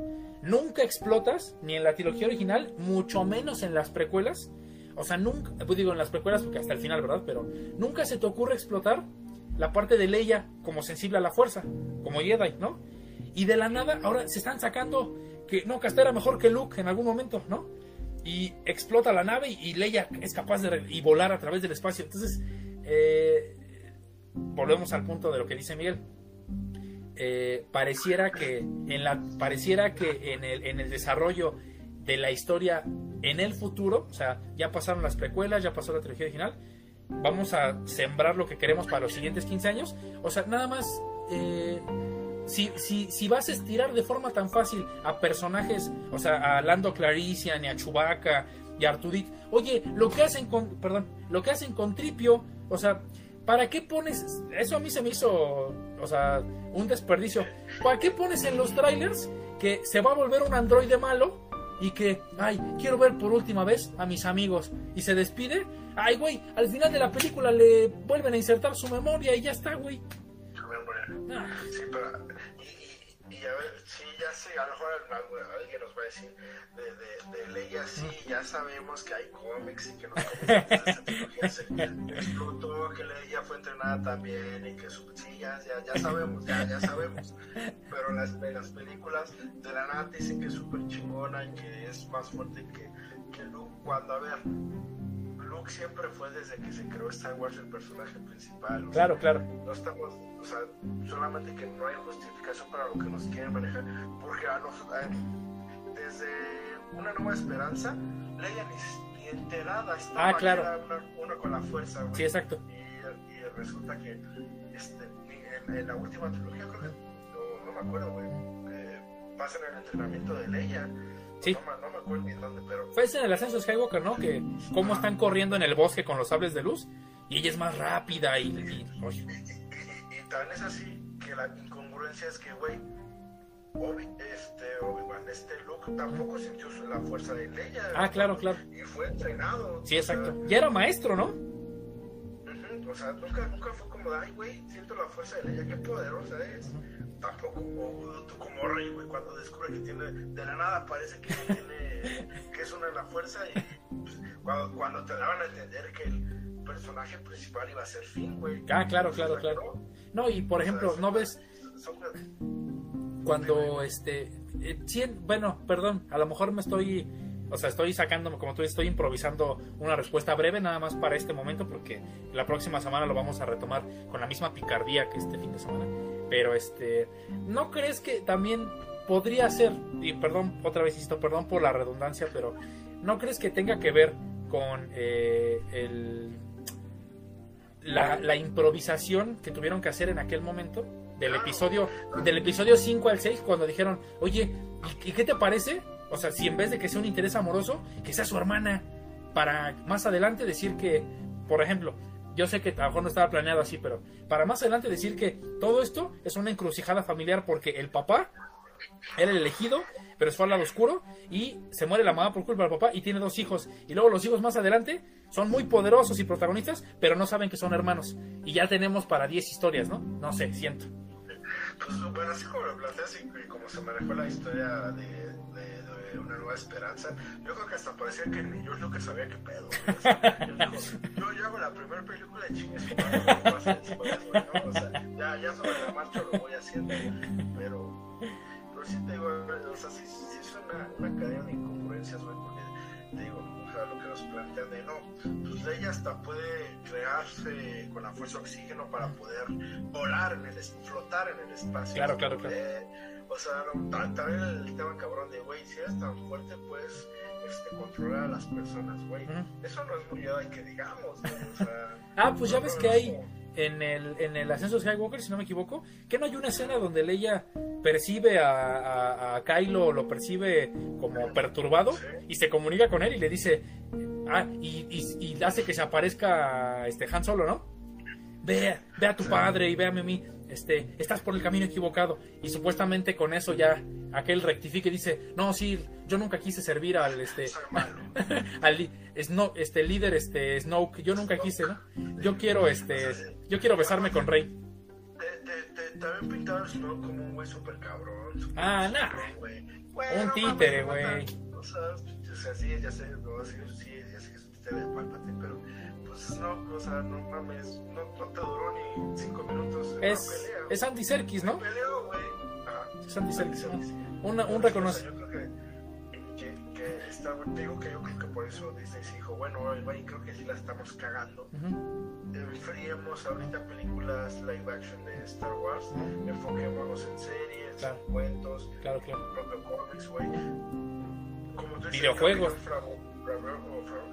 nunca explotas, ni en la trilogía original, mucho menos en las precuelas. O sea, nunca, pues digo en las precuelas porque hasta el final, ¿verdad? Pero nunca se te ocurre explotar la parte de Leia como sensible a la fuerza, como Jedi, ¿no? Y de la nada, ahora se están sacando que no, Casta era mejor que Luke en algún momento, ¿no? Y explota la nave y Leia es capaz de volar a través del espacio. Entonces, volvemos al punto de lo que dice Miguel. Pareciera que en el desarrollo de la historia en el futuro, o sea, ya pasaron las precuelas, ya pasó la trilogía original, vamos a sembrar lo que queremos para los siguientes 15 años. O sea, nada más, si vas a estirar de forma tan fácil a personajes, o sea, a Lando Calrissian y a Chewbacca y a Artudic, oye, lo que hacen con Tripio, o sea, ¿para qué pones? Eso a mí se me hizo, o sea, un desperdicio. ¿Para qué pones en los trailers que se va a volver un androide malo y que, ay, quiero ver por última vez a mis amigos, y se despide? Ay, güey, al final de la película le vuelven a insertar su memoria y ya está, güey. Sí, pero... Y a ver, sí, ya sé, a lo mejor alguien nos va a decir de Leia, sí, ya sabemos que hay cómics y que los cómics de esta tecnología se explotó, que Leia fue entrenada también y que sí, ya sabemos. Pero en las películas de la nada dicen que es súper chingona y que es más fuerte que Luke, cuando, a ver, Luke siempre fue, desde que se creó Star Wars, el personaje principal. Claro, claro. No estamos, o sea, solamente que no hay justificación para lo que nos quieren manejar, porque desde Una Nueva Esperanza, Leia ni enterada estaba. Ah, claro. Uno con la fuerza, güey. Sí, exacto. Y resulta que en la última trilogía, creo que, no me acuerdo, güey, pasan el entrenamiento de Leia. Sí. No me acuerdo ni dónde, pero... Fue en el ascenso de Skywalker, ¿no? Que cómo están corriendo en el bosque con los sables de luz y ella es más rápida y tan es así que la incongruencia es que, güey, Obi-Wan, Luke tampoco sintió la fuerza de Leia. Ah, claro, claro. Y fue entrenado. Sí, exacto. O sea, ya era maestro, ¿no? Uh-huh, o sea, nunca fue como, ay, güey, siento la fuerza de Leia, qué poderosa es. Tampoco como Rey, güey, cuando descubre que tiene, de la nada parece que tiene, que es una de la fuerza, y pues, cuando te daban a entender que el personaje principal iba a ser Finn, güey. Ah, claro, claro, claro. No, y por ejemplo, ¿no ves? cuando a lo mejor me estoy, o sea, estoy sacándome, como tú dices, estoy improvisando una respuesta breve nada más para este momento, porque la próxima semana lo vamos a retomar con la misma picardía que este fin de semana. Pero ¿no crees que también podría ser, y perdón, otra vez insisto, perdón por la redundancia, pero ¿no crees que tenga que ver con la improvisación que tuvieron que hacer en aquel momento del episodio 5 al 6, cuando dijeron, oye, ¿y qué te parece? O sea, si en vez de que sea un interés amoroso, que sea su hermana, para más adelante decir que, por ejemplo, yo sé que a lo mejor no estaba planeado así, pero para más adelante decir que todo esto es una encrucijada familiar porque el papá era el elegido, pero fue al lado oscuro y se muere la mamá por culpa del papá y tiene dos hijos, y luego los hijos más adelante son muy poderosos y protagonistas, pero no saben que son hermanos, y ya tenemos para 10 historias, ¿no? No sé, siento. Pues bueno, así como lo planteas y como se manejó la historia de Una Nueva Esperanza, yo creo que hasta parecía que ni George Lucas sabía qué pedo, o sea, yo hago la primera película de chingues, ¿no? O sea, ya sobre la marcha lo voy haciendo, pero sí te digo, o sea, sí es una cadena de incongruencias, güey, porque te digo, o sea, lo que nos plantean de pues Leia hasta puede crearse con la fuerza oxígeno para poder volar flotar en el espacio. Claro. O sea, también el tema cabrón de, güey, si eres tan fuerte, puedes controlar a las personas, güey. Eso no es muy Yoda que digamos, güey, o sea... pues ya ves que hay... En el Ascenso Skywalker, si no me equivoco, que no hay una escena donde Leia percibe a Kylo, lo percibe como perturbado, sí, y se comunica con él y le dice, y hace que se aparezca Han Solo, ¿no? Ve a tu padre y véame a mí, estás por el camino equivocado, y supuestamente con eso ya aquel rectifica y dice, no, sí, yo nunca quise servir al líder Snoke, yo nunca quise, ¿no? Yo quiero besarme con Rey. También pintaron Snoke como un güey super cabrón. Un títere, güey. O sea, sí, ya sé, que es un títere de Palpatine, pero pues no, o sea, no mames, no te duró ni 5 minutos. Es Andy Serkis, ¿no? Peleo, güey. Es Andy Serkis, ¿no? Un reconoce. Yo creo que yo creo que por eso Disney se dijo, bueno, güey, creo que sí la estamos cagando. Enfriemos ahorita películas live action de Star Wars, enfoquémonos en series, en cuentos, en propio cómics, güey. Como tú dices, videojuegos.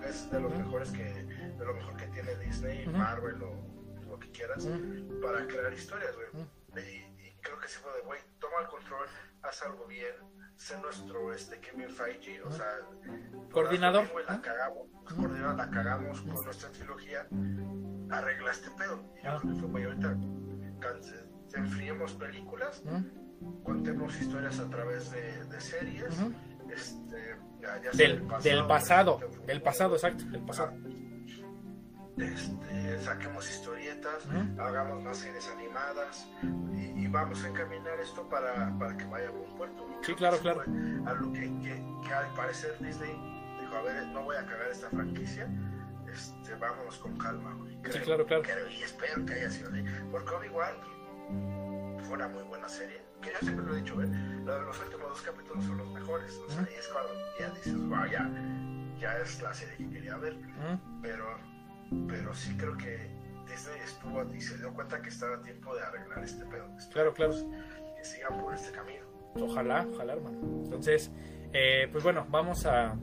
Es de los mejores de lo mejor que tiene Disney, Marvel o lo que quieras, para crear historias, güey. Y creo que se fue de, güey, toma el control, haz algo bien, sé nuestro Kevin Feige, o sea, coordinador. La cagamos con nuestra trilogía, arregla este pedo. Y yo creo que fue, güey, ahorita enfriemos películas, contemos historias a través de series, ya sea del pasado. Saquemos historietas, hagamos más series animadas y vamos a encaminar esto para que vaya a buen puerto. Sí, claro. A lo que al parecer Disney dijo, a ver, no voy a cagar esta franquicia, vámonos con calma, güey. Sí, claro. Y espero que haya sido así, porque Obi-Wan fue una muy buena serie, que yo siempre lo he dicho, los últimos 2 capítulos son los mejores, o sea, y es cuando ya dices, wow, ya es la serie que quería ver, pero sí creo que Disney estuvo y se dio cuenta que estaba a tiempo de arreglar este pedo. Claro. Que sigan por este camino. Ojalá, hermano. Entonces, pues bueno, vamos a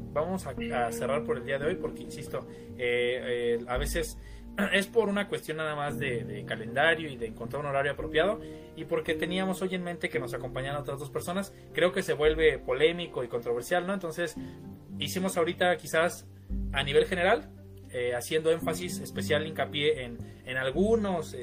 cerrar por el día de hoy, porque insisto, a veces es por una cuestión nada más de calendario y de encontrar un horario apropiado, y porque teníamos hoy en mente que nos acompañaran otras 2 personas. Creo que se vuelve polémico y controversial, ¿no? Entonces, hicimos ahorita quizás a nivel general, haciendo énfasis especial, hincapié en algunas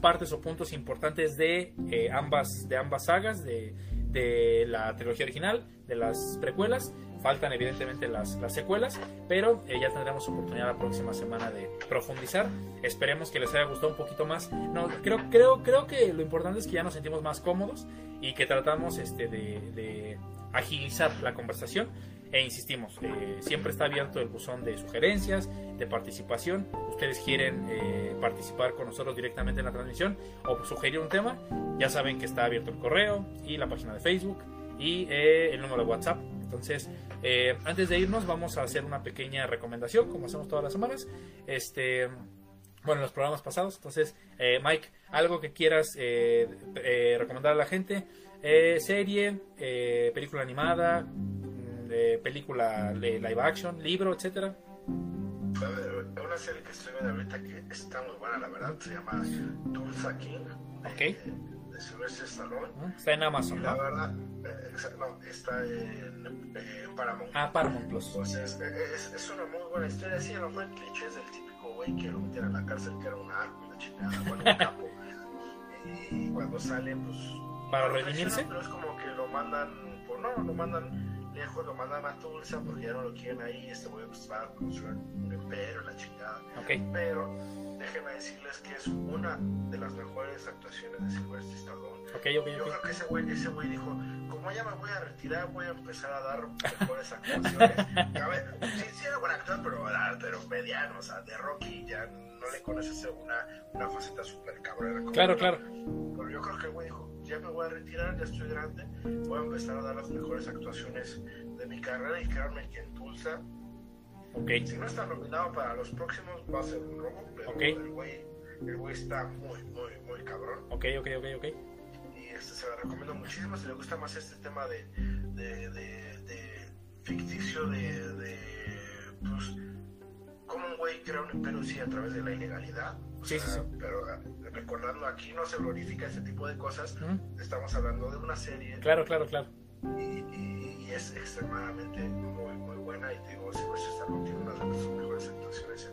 partes o puntos importantes de ambas sagas, de la trilogía original, de las precuelas. Faltan evidentemente las secuelas, pero ya tendremos oportunidad la próxima semana de profundizar. Esperemos que les haya gustado un poquito más. No, creo que lo importante es que ya nos sentimos más cómodos y que tratamos de agilizar la conversación. E insistimos, siempre está abierto el buzón de sugerencias, de participación. ustedes quieren participar con nosotros directamente en la transmisión o sugerir un tema, ya saben que está abierto el correo y la página de Facebook y el número de WhatsApp. Entonces, antes de irnos vamos a hacer una pequeña recomendación, como hacemos todas las semanas, bueno, en los programas pasados. Entonces, Mike, algo que quieras recomendar a la gente, serie, película animada, película live action, libro, etcétera. A ver, una serie que estoy viendo ahorita que está muy buena, la verdad, se llama Tulsa King, de Sylvester Stallone. Está en Amazon, la verdad, no, está en Paramount. Ah, Paramount Plus. Entonces, es una muy buena historia, sí, a lo mejor clichés del típico güey que lo metieron a la cárcel, que era un arco, una chingada, bueno, un capo, y cuando sale, pues... ¿Para redimirse? Pero es como que lo mandan, pues no, lo mandan... lejos, lo mandan a Tulsa porque ya no lo quieren ahí. Este güey pues va a construir un imperio, la chingada. Okay. Pero déjenme decirles que es una de las mejores actuaciones de Sylvester Stallone. Yo creo que ese güey dijo: como ya me voy a retirar, voy a empezar a dar mejores actuaciones. A ver, sí era buen actor, pero mediano, o sea, de Rocky ya no le conoces una faceta super cabrera. Claro. Pero yo creo que el güey dijo: ya me voy a retirar, ya estoy grande, voy a empezar a dar las mejores actuaciones de mi carrera, y créanme que en Tulsa, si no está nominado para los próximos, va a ser un robo, pero el güey está muy, muy, muy cabrón. Ok. Y se lo recomiendo muchísimo, si le gusta más este tema de ficticio, pues, como un güey crea un imperio, sí, a través de la ilegalidad. Sí. Pero recordando, aquí no se glorifica ese tipo de cosas. Estamos hablando de una serie. Claro. Y es extremadamente muy, muy buena. Y te digo, Sylvester Stallone tiene una de las mejores actuaciones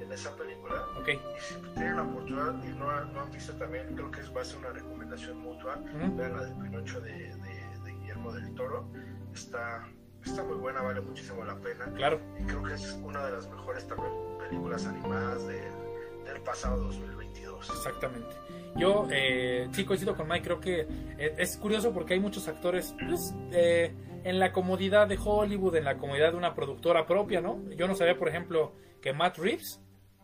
en esa película. Y si tienen la oportunidad y no han visto también, creo que va a ser una recomendación mutua. Vean la de Pinocho de Guillermo del Toro. Está muy buena, vale muchísimo la pena. Y creo que es una de las mejores también películas animadas del pasado 2022. Exactamente. Yo sí coincido con Mike. Creo que es curioso porque hay muchos actores en la comodidad de Hollywood, en la comodidad de una productora propia, ¿no? Yo no sabía, por ejemplo, que Matt Reeves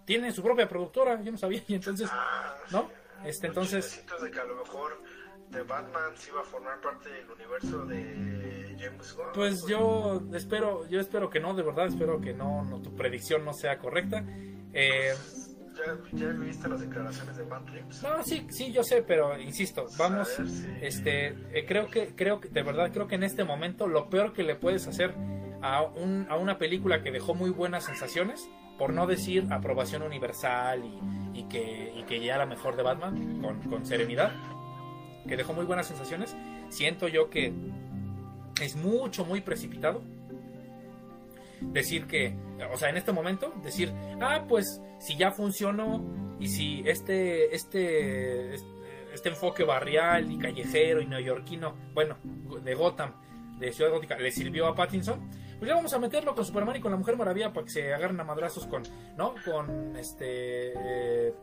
tiene su propia productora. Yo no sabía. Y entonces, ¿no? Entonces, de que a lo mejor de Batman se iba a formar parte del universo de James Gunn. Pues yo espero que no, de verdad. Espero que no tu predicción no sea correcta. ¿Ya viste las declaraciones de Matt Reeves? No, sí, yo sé, pero insisto, vamos, a ver, sí. Creo que de verdad creo que en este momento lo peor que le puedes hacer a una película que dejó muy buenas sensaciones, por no decir aprobación universal y que ya la mejor de Batman, con serenidad, que dejó muy buenas sensaciones, siento yo que es muy precipitado decir que, o sea, en este momento decir, pues si ya funcionó y si este enfoque barrial y callejero y neoyorquino, bueno, de Gotham, de Ciudad Gótica, le sirvió a Pattinson, pues ya vamos a meterlo con Superman y con la Mujer Maravilla para que se agarren a madrazos con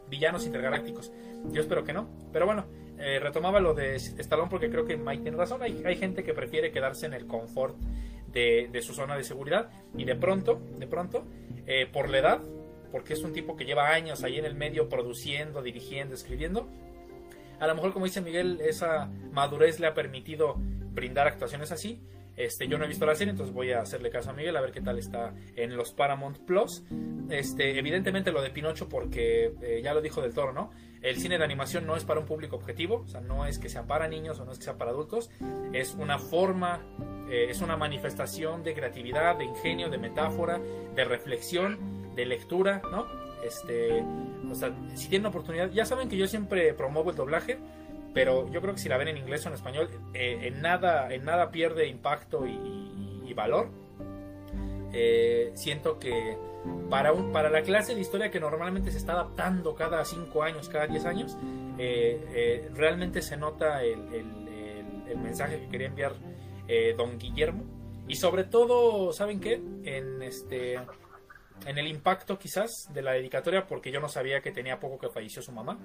villanos intergalácticos. Yo espero que no, pero bueno, retomaba lo de Stallone porque creo que Mike tiene razón. Hay gente que prefiere quedarse en el confort de su zona de seguridad, y de pronto, por la edad, porque es un tipo que lleva años ahí en el medio produciendo, dirigiendo, escribiendo, a lo mejor, como dice Miguel, esa madurez le ha permitido brindar actuaciones así. Yo no he visto la serie, entonces voy a hacerle caso a Miguel a ver qué tal está en los Paramount Plus. Evidentemente lo de Pinocho, porque ya lo dijo Del Toro, ¿no? El cine de animación no es para un público objetivo, o sea, no es que sea para niños o no es que sea para adultos, es una forma, es una manifestación de creatividad, de ingenio, de metáfora, de reflexión, de lectura, ¿no? O sea, si tienen oportunidad, ya saben que yo siempre promuevo el doblaje, pero yo creo que si la ven en inglés o en español, en nada pierde impacto y valor. Siento que para la clase de historia que normalmente se está adaptando cada 5 años, cada 10 años, realmente se nota el mensaje que quería enviar don Guillermo. Y sobre todo, ¿saben qué? En el impacto quizás de la dedicatoria, porque yo no sabía que tenía poco que falleció su mamá.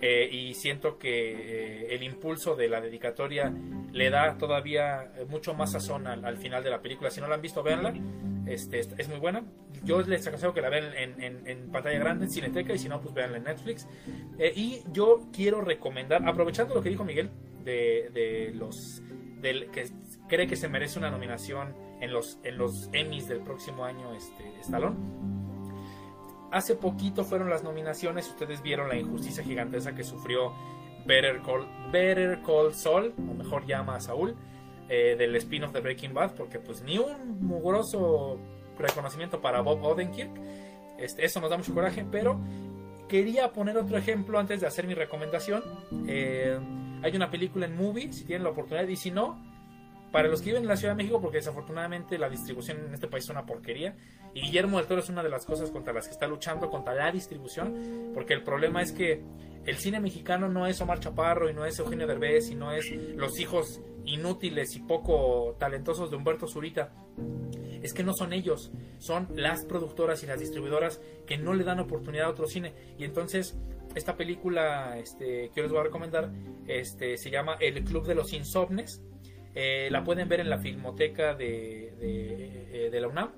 y siento que el impulso de la dedicatoria le da todavía mucho más sazón al final de la película. Si no la han visto, véanla, es muy buena. Yo les aconsejo que la vean en pantalla grande, en Cineteca, y si no, pues véanla en Netflix. Y yo quiero recomendar, aprovechando lo que dijo Miguel del que cree que se merece una nominación en los Emmys del próximo año, Stallone. Hace poquito fueron las nominaciones. Ustedes vieron la injusticia gigantesca que sufrió Better Call Saul, o mejor llama a Saúl, del spin-off de Breaking Bad, porque pues ni un mugroso reconocimiento para Bob Odenkirk. Eso nos da mucho coraje, pero quería poner otro ejemplo antes de hacer mi recomendación. Hay una película en Movie, si tienen la oportunidad, y si no, para los que viven en la Ciudad de México, porque desafortunadamente la distribución en este país es una porquería. Y Guillermo del Toro es una de las cosas contra las que está luchando, contra la distribución, porque el problema es que el cine mexicano no es Omar Chaparro, y no es Eugenio Derbez, y no es los hijos inútiles y poco talentosos de Humberto Zurita. Es que no son ellos, son las productoras y las distribuidoras que no le dan oportunidad a otro cine. Y entonces esta película que yo les voy a recomendar se llama El Club de los Insomnes. La pueden ver en la Filmoteca de la UNAM.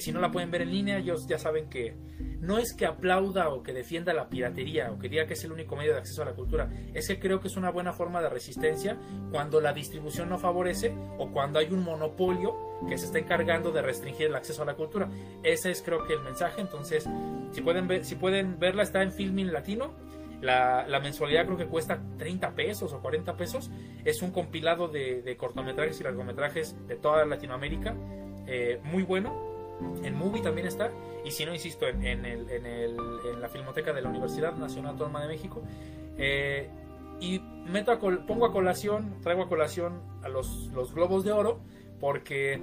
Si no la pueden ver en línea, ellos ya saben que no es que aplauda o que defienda la piratería o que diga que es el único medio de acceso a la cultura, es que creo que es una buena forma de resistencia cuando la distribución no favorece o cuando hay un monopolio que se está encargando de restringir el acceso a la cultura. Ese es, creo que, el mensaje. Entonces, si pueden verla, está en Filmin Latino. La mensualidad creo que cuesta 30 pesos o 40 pesos. Es un compilado de cortometrajes y largometrajes de toda Latinoamérica, muy bueno. En Movie también está, y si no, insisto, en la Filmoteca de la Universidad Nacional Autónoma de México. Y traigo a colación a los Globos de Oro, porque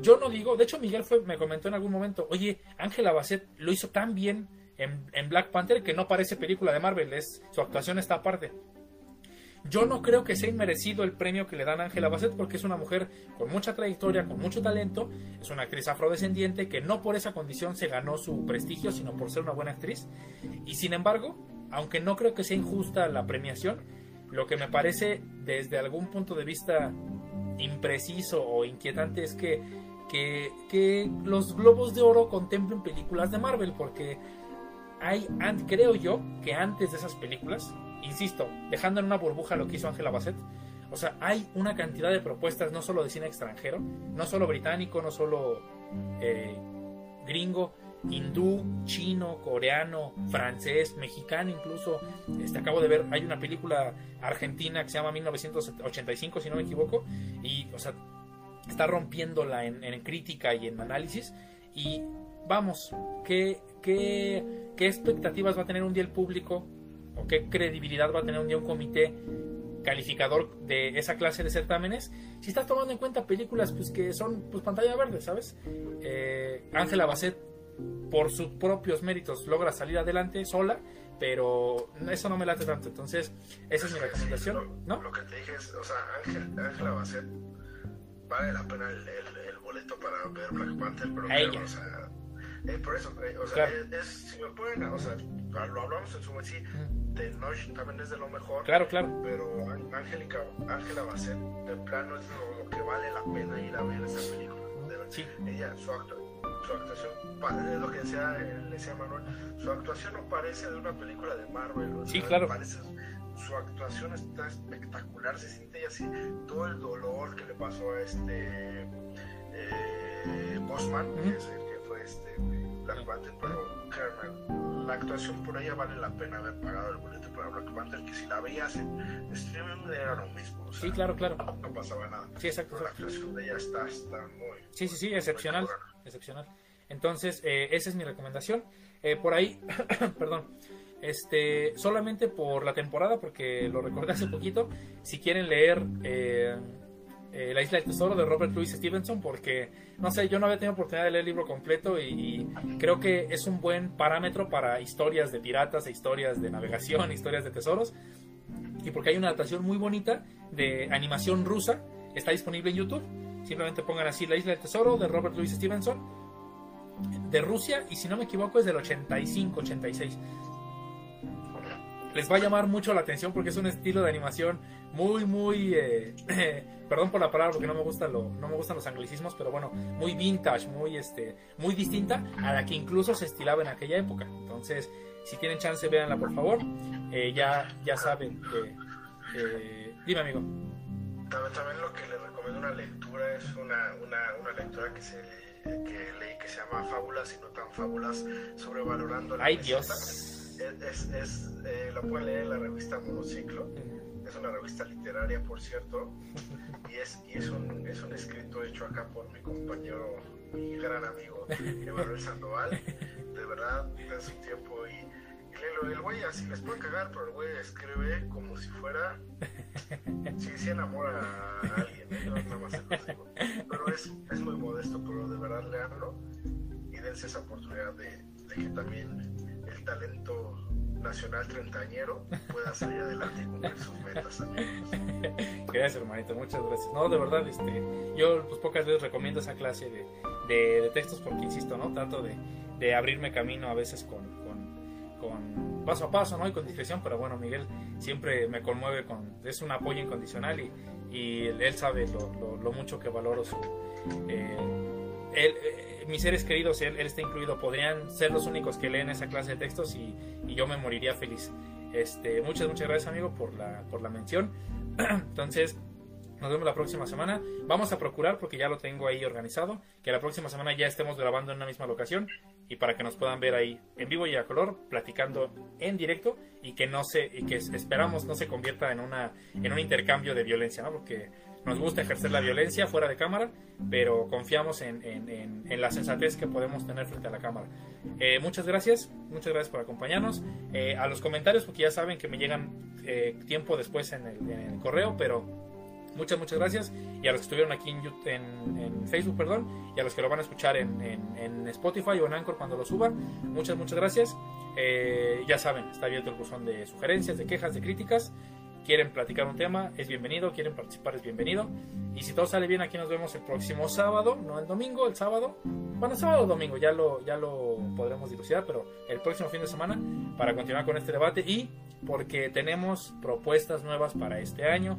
yo no digo, de hecho Miguel me comentó en algún momento, oye, Ángela Bassett lo hizo tan bien en Black Panther que no parece película de Marvel, su actuación está aparte. Yo no creo que sea inmerecido el premio que le dan a Ángela Bassett, porque es una mujer con mucha trayectoria, con mucho talento, es una actriz afrodescendiente que no por esa condición se ganó su prestigio, sino por ser una buena actriz. Y sin embargo, aunque no creo que sea injusta la premiación, lo que me parece desde algún punto de vista impreciso o inquietante es que los Globos de Oro contemplen películas de Marvel, porque creo yo que antes de esas películas, insisto, dejando en una burbuja lo que hizo Ángela Bassett, o sea, hay una cantidad de propuestas, no solo de cine extranjero, no solo británico, no solo gringo, hindú, chino, coreano, francés, mexicano incluso. Acabo de ver, hay una película argentina que se llama 1985, si no me equivoco, y, o sea, está rompiéndola en crítica y en análisis. Y vamos, ¿qué expectativas va a tener un día el público? ¿O qué credibilidad va a tener un día un comité calificador de esa clase de certámenes si estás tomando en cuenta películas pues que son pues pantalla verde, ¿sabes? Ángela Bassett, por sus propios méritos, logra salir adelante sola, pero eso no me late tanto. Entonces, esa es mi recomendación. Sí, ¿no? Lo que te dije es, o sea, Ángela Bassett vale la pena el boleto para ver Black Panther, pero claro, o sea, por eso, o sea, claro. Si me pueden, o sea, lo hablamos en su momento, sí, de Noche también es de lo mejor. Claro. Pero Ángela Bassett, de plano, es lo que vale la pena ir a ver esa película. Sí. Ella, su actuación, de lo que sea, le decía Manuel, su actuación no parece de una película de Marvel. O sea, sí, claro. Su actuación está espectacular, se siente ella así, todo el dolor que le pasó a Bosman, que es el que fue Black Panther, pero la actuación por ella vale la pena haber pagado el boleto para Black Panther, que si la veías en streaming era lo mismo, o sea, sí, claro, no pasaba nada. Sí, exacto. La actuación de ella está muy, sí, excepcional. Entonces, esa es mi recomendación. Por ahí, perdón, solamente por la temporada, porque lo recordé hace poquito, si quieren leer La Isla del Tesoro de Robert Louis Stevenson, porque, no sé, yo no había tenido oportunidad de leer el libro completo y creo que es un buen parámetro para historias de piratas, historias de navegación, historias de tesoros, y porque hay una adaptación muy bonita de animación rusa, está disponible en YouTube. Simplemente pongan así La Isla del Tesoro de Robert Louis Stevenson, de Rusia, y si no me equivoco es del 85-86. les va a llamar mucho la atención porque es un estilo de animación muy, muy... perdón por la palabra porque no me gustan los anglicismos, pero bueno, muy vintage, muy distinta a la que incluso se estilaba en aquella época. Entonces, si tienen chance, véanla, por favor. Ya saben que... dime, amigo. También lo que les recomiendo una lectura es una lectura que leí que se llama Fábulas y no tan fábulas, sobrevalorando la... ¡Ay, revista. Dios! Es lo pueden leer en la revista Monociclo. Es una revista literaria, por cierto, y es un escrito hecho acá por mi compañero, mi gran amigo, Emanuel Sandoval. De verdad, de su tiempo. Y el güey, así les puede cagar, pero el güey escribe como si fuera... Sí, se enamora a alguien, ¿no? Nada más se los digo. Pero es muy modesto, pero de verdad leanlo y dense esa oportunidad de que también el talento nacional treintañero pueda salir adelante y cumplir sus metas, amigos. Gracias, hermanito, muchas gracias. No, de verdad, yo pues pocas veces recomiendo esa clase de textos porque, insisto, ¿no? Trato de abrirme camino a veces con paso a paso, ¿no? Y con discreción, pero bueno, Miguel siempre me conmueve es un apoyo incondicional y él sabe lo mucho que valoro mis seres queridos, él está incluido, podrían ser los únicos que leen esa clase de textos y yo me moriría feliz. Muchas gracias, amigo, por la mención. Entonces, nos vemos la próxima semana. Vamos a procurar, porque ya lo tengo ahí organizado, que la próxima semana ya estemos grabando en una misma locación y para que nos puedan ver ahí en vivo y a color, platicando en directo y que esperamos no se convierta en un intercambio de violencia, ¿no? Porque nos gusta ejercer la violencia fuera de cámara, pero confiamos en la sensatez que podemos tener frente a la cámara. Muchas gracias por acompañarnos. A los comentarios, porque ya saben que me llegan tiempo después en el correo, pero... Muchas gracias, y a los que estuvieron aquí en Facebook, y a los que lo van a escuchar en Spotify o en Anchor cuando lo suban, muchas gracias. Ya saben, está abierto el buzón de sugerencias, de quejas, de críticas. Quieren platicar un tema, es bienvenido. Quieren participar, es bienvenido. Y si todo sale bien, aquí nos vemos el próximo sábado, no el domingo, el sábado. Bueno, sábado o domingo, ya lo podremos dilucidar, pero el próximo fin de semana para continuar con este debate y porque tenemos propuestas nuevas para este año.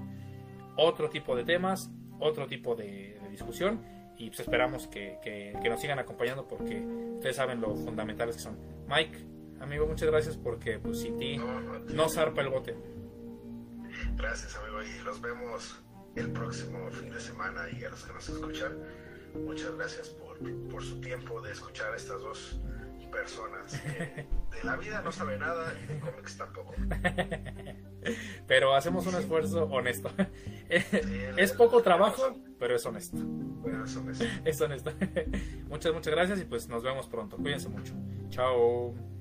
Otro tipo de temas, otro tipo de discusión, y pues esperamos que nos sigan acompañando porque ustedes saben lo fundamentales que son. Mike, amigo, muchas gracias porque pues sin ti no zarpa el bote. Gracias, amigo, y los vemos el próximo fin de semana. Y a los que nos escuchan, muchas gracias por su tiempo de escuchar a estas dos personas que de la vida no sabe nada y de cómics tampoco. Pero hacemos un esfuerzo honesto. Es poco trabajo, pero es honesto. Bueno, es honesto. Muchas gracias y pues nos vemos pronto. Cuídense mucho. Chao.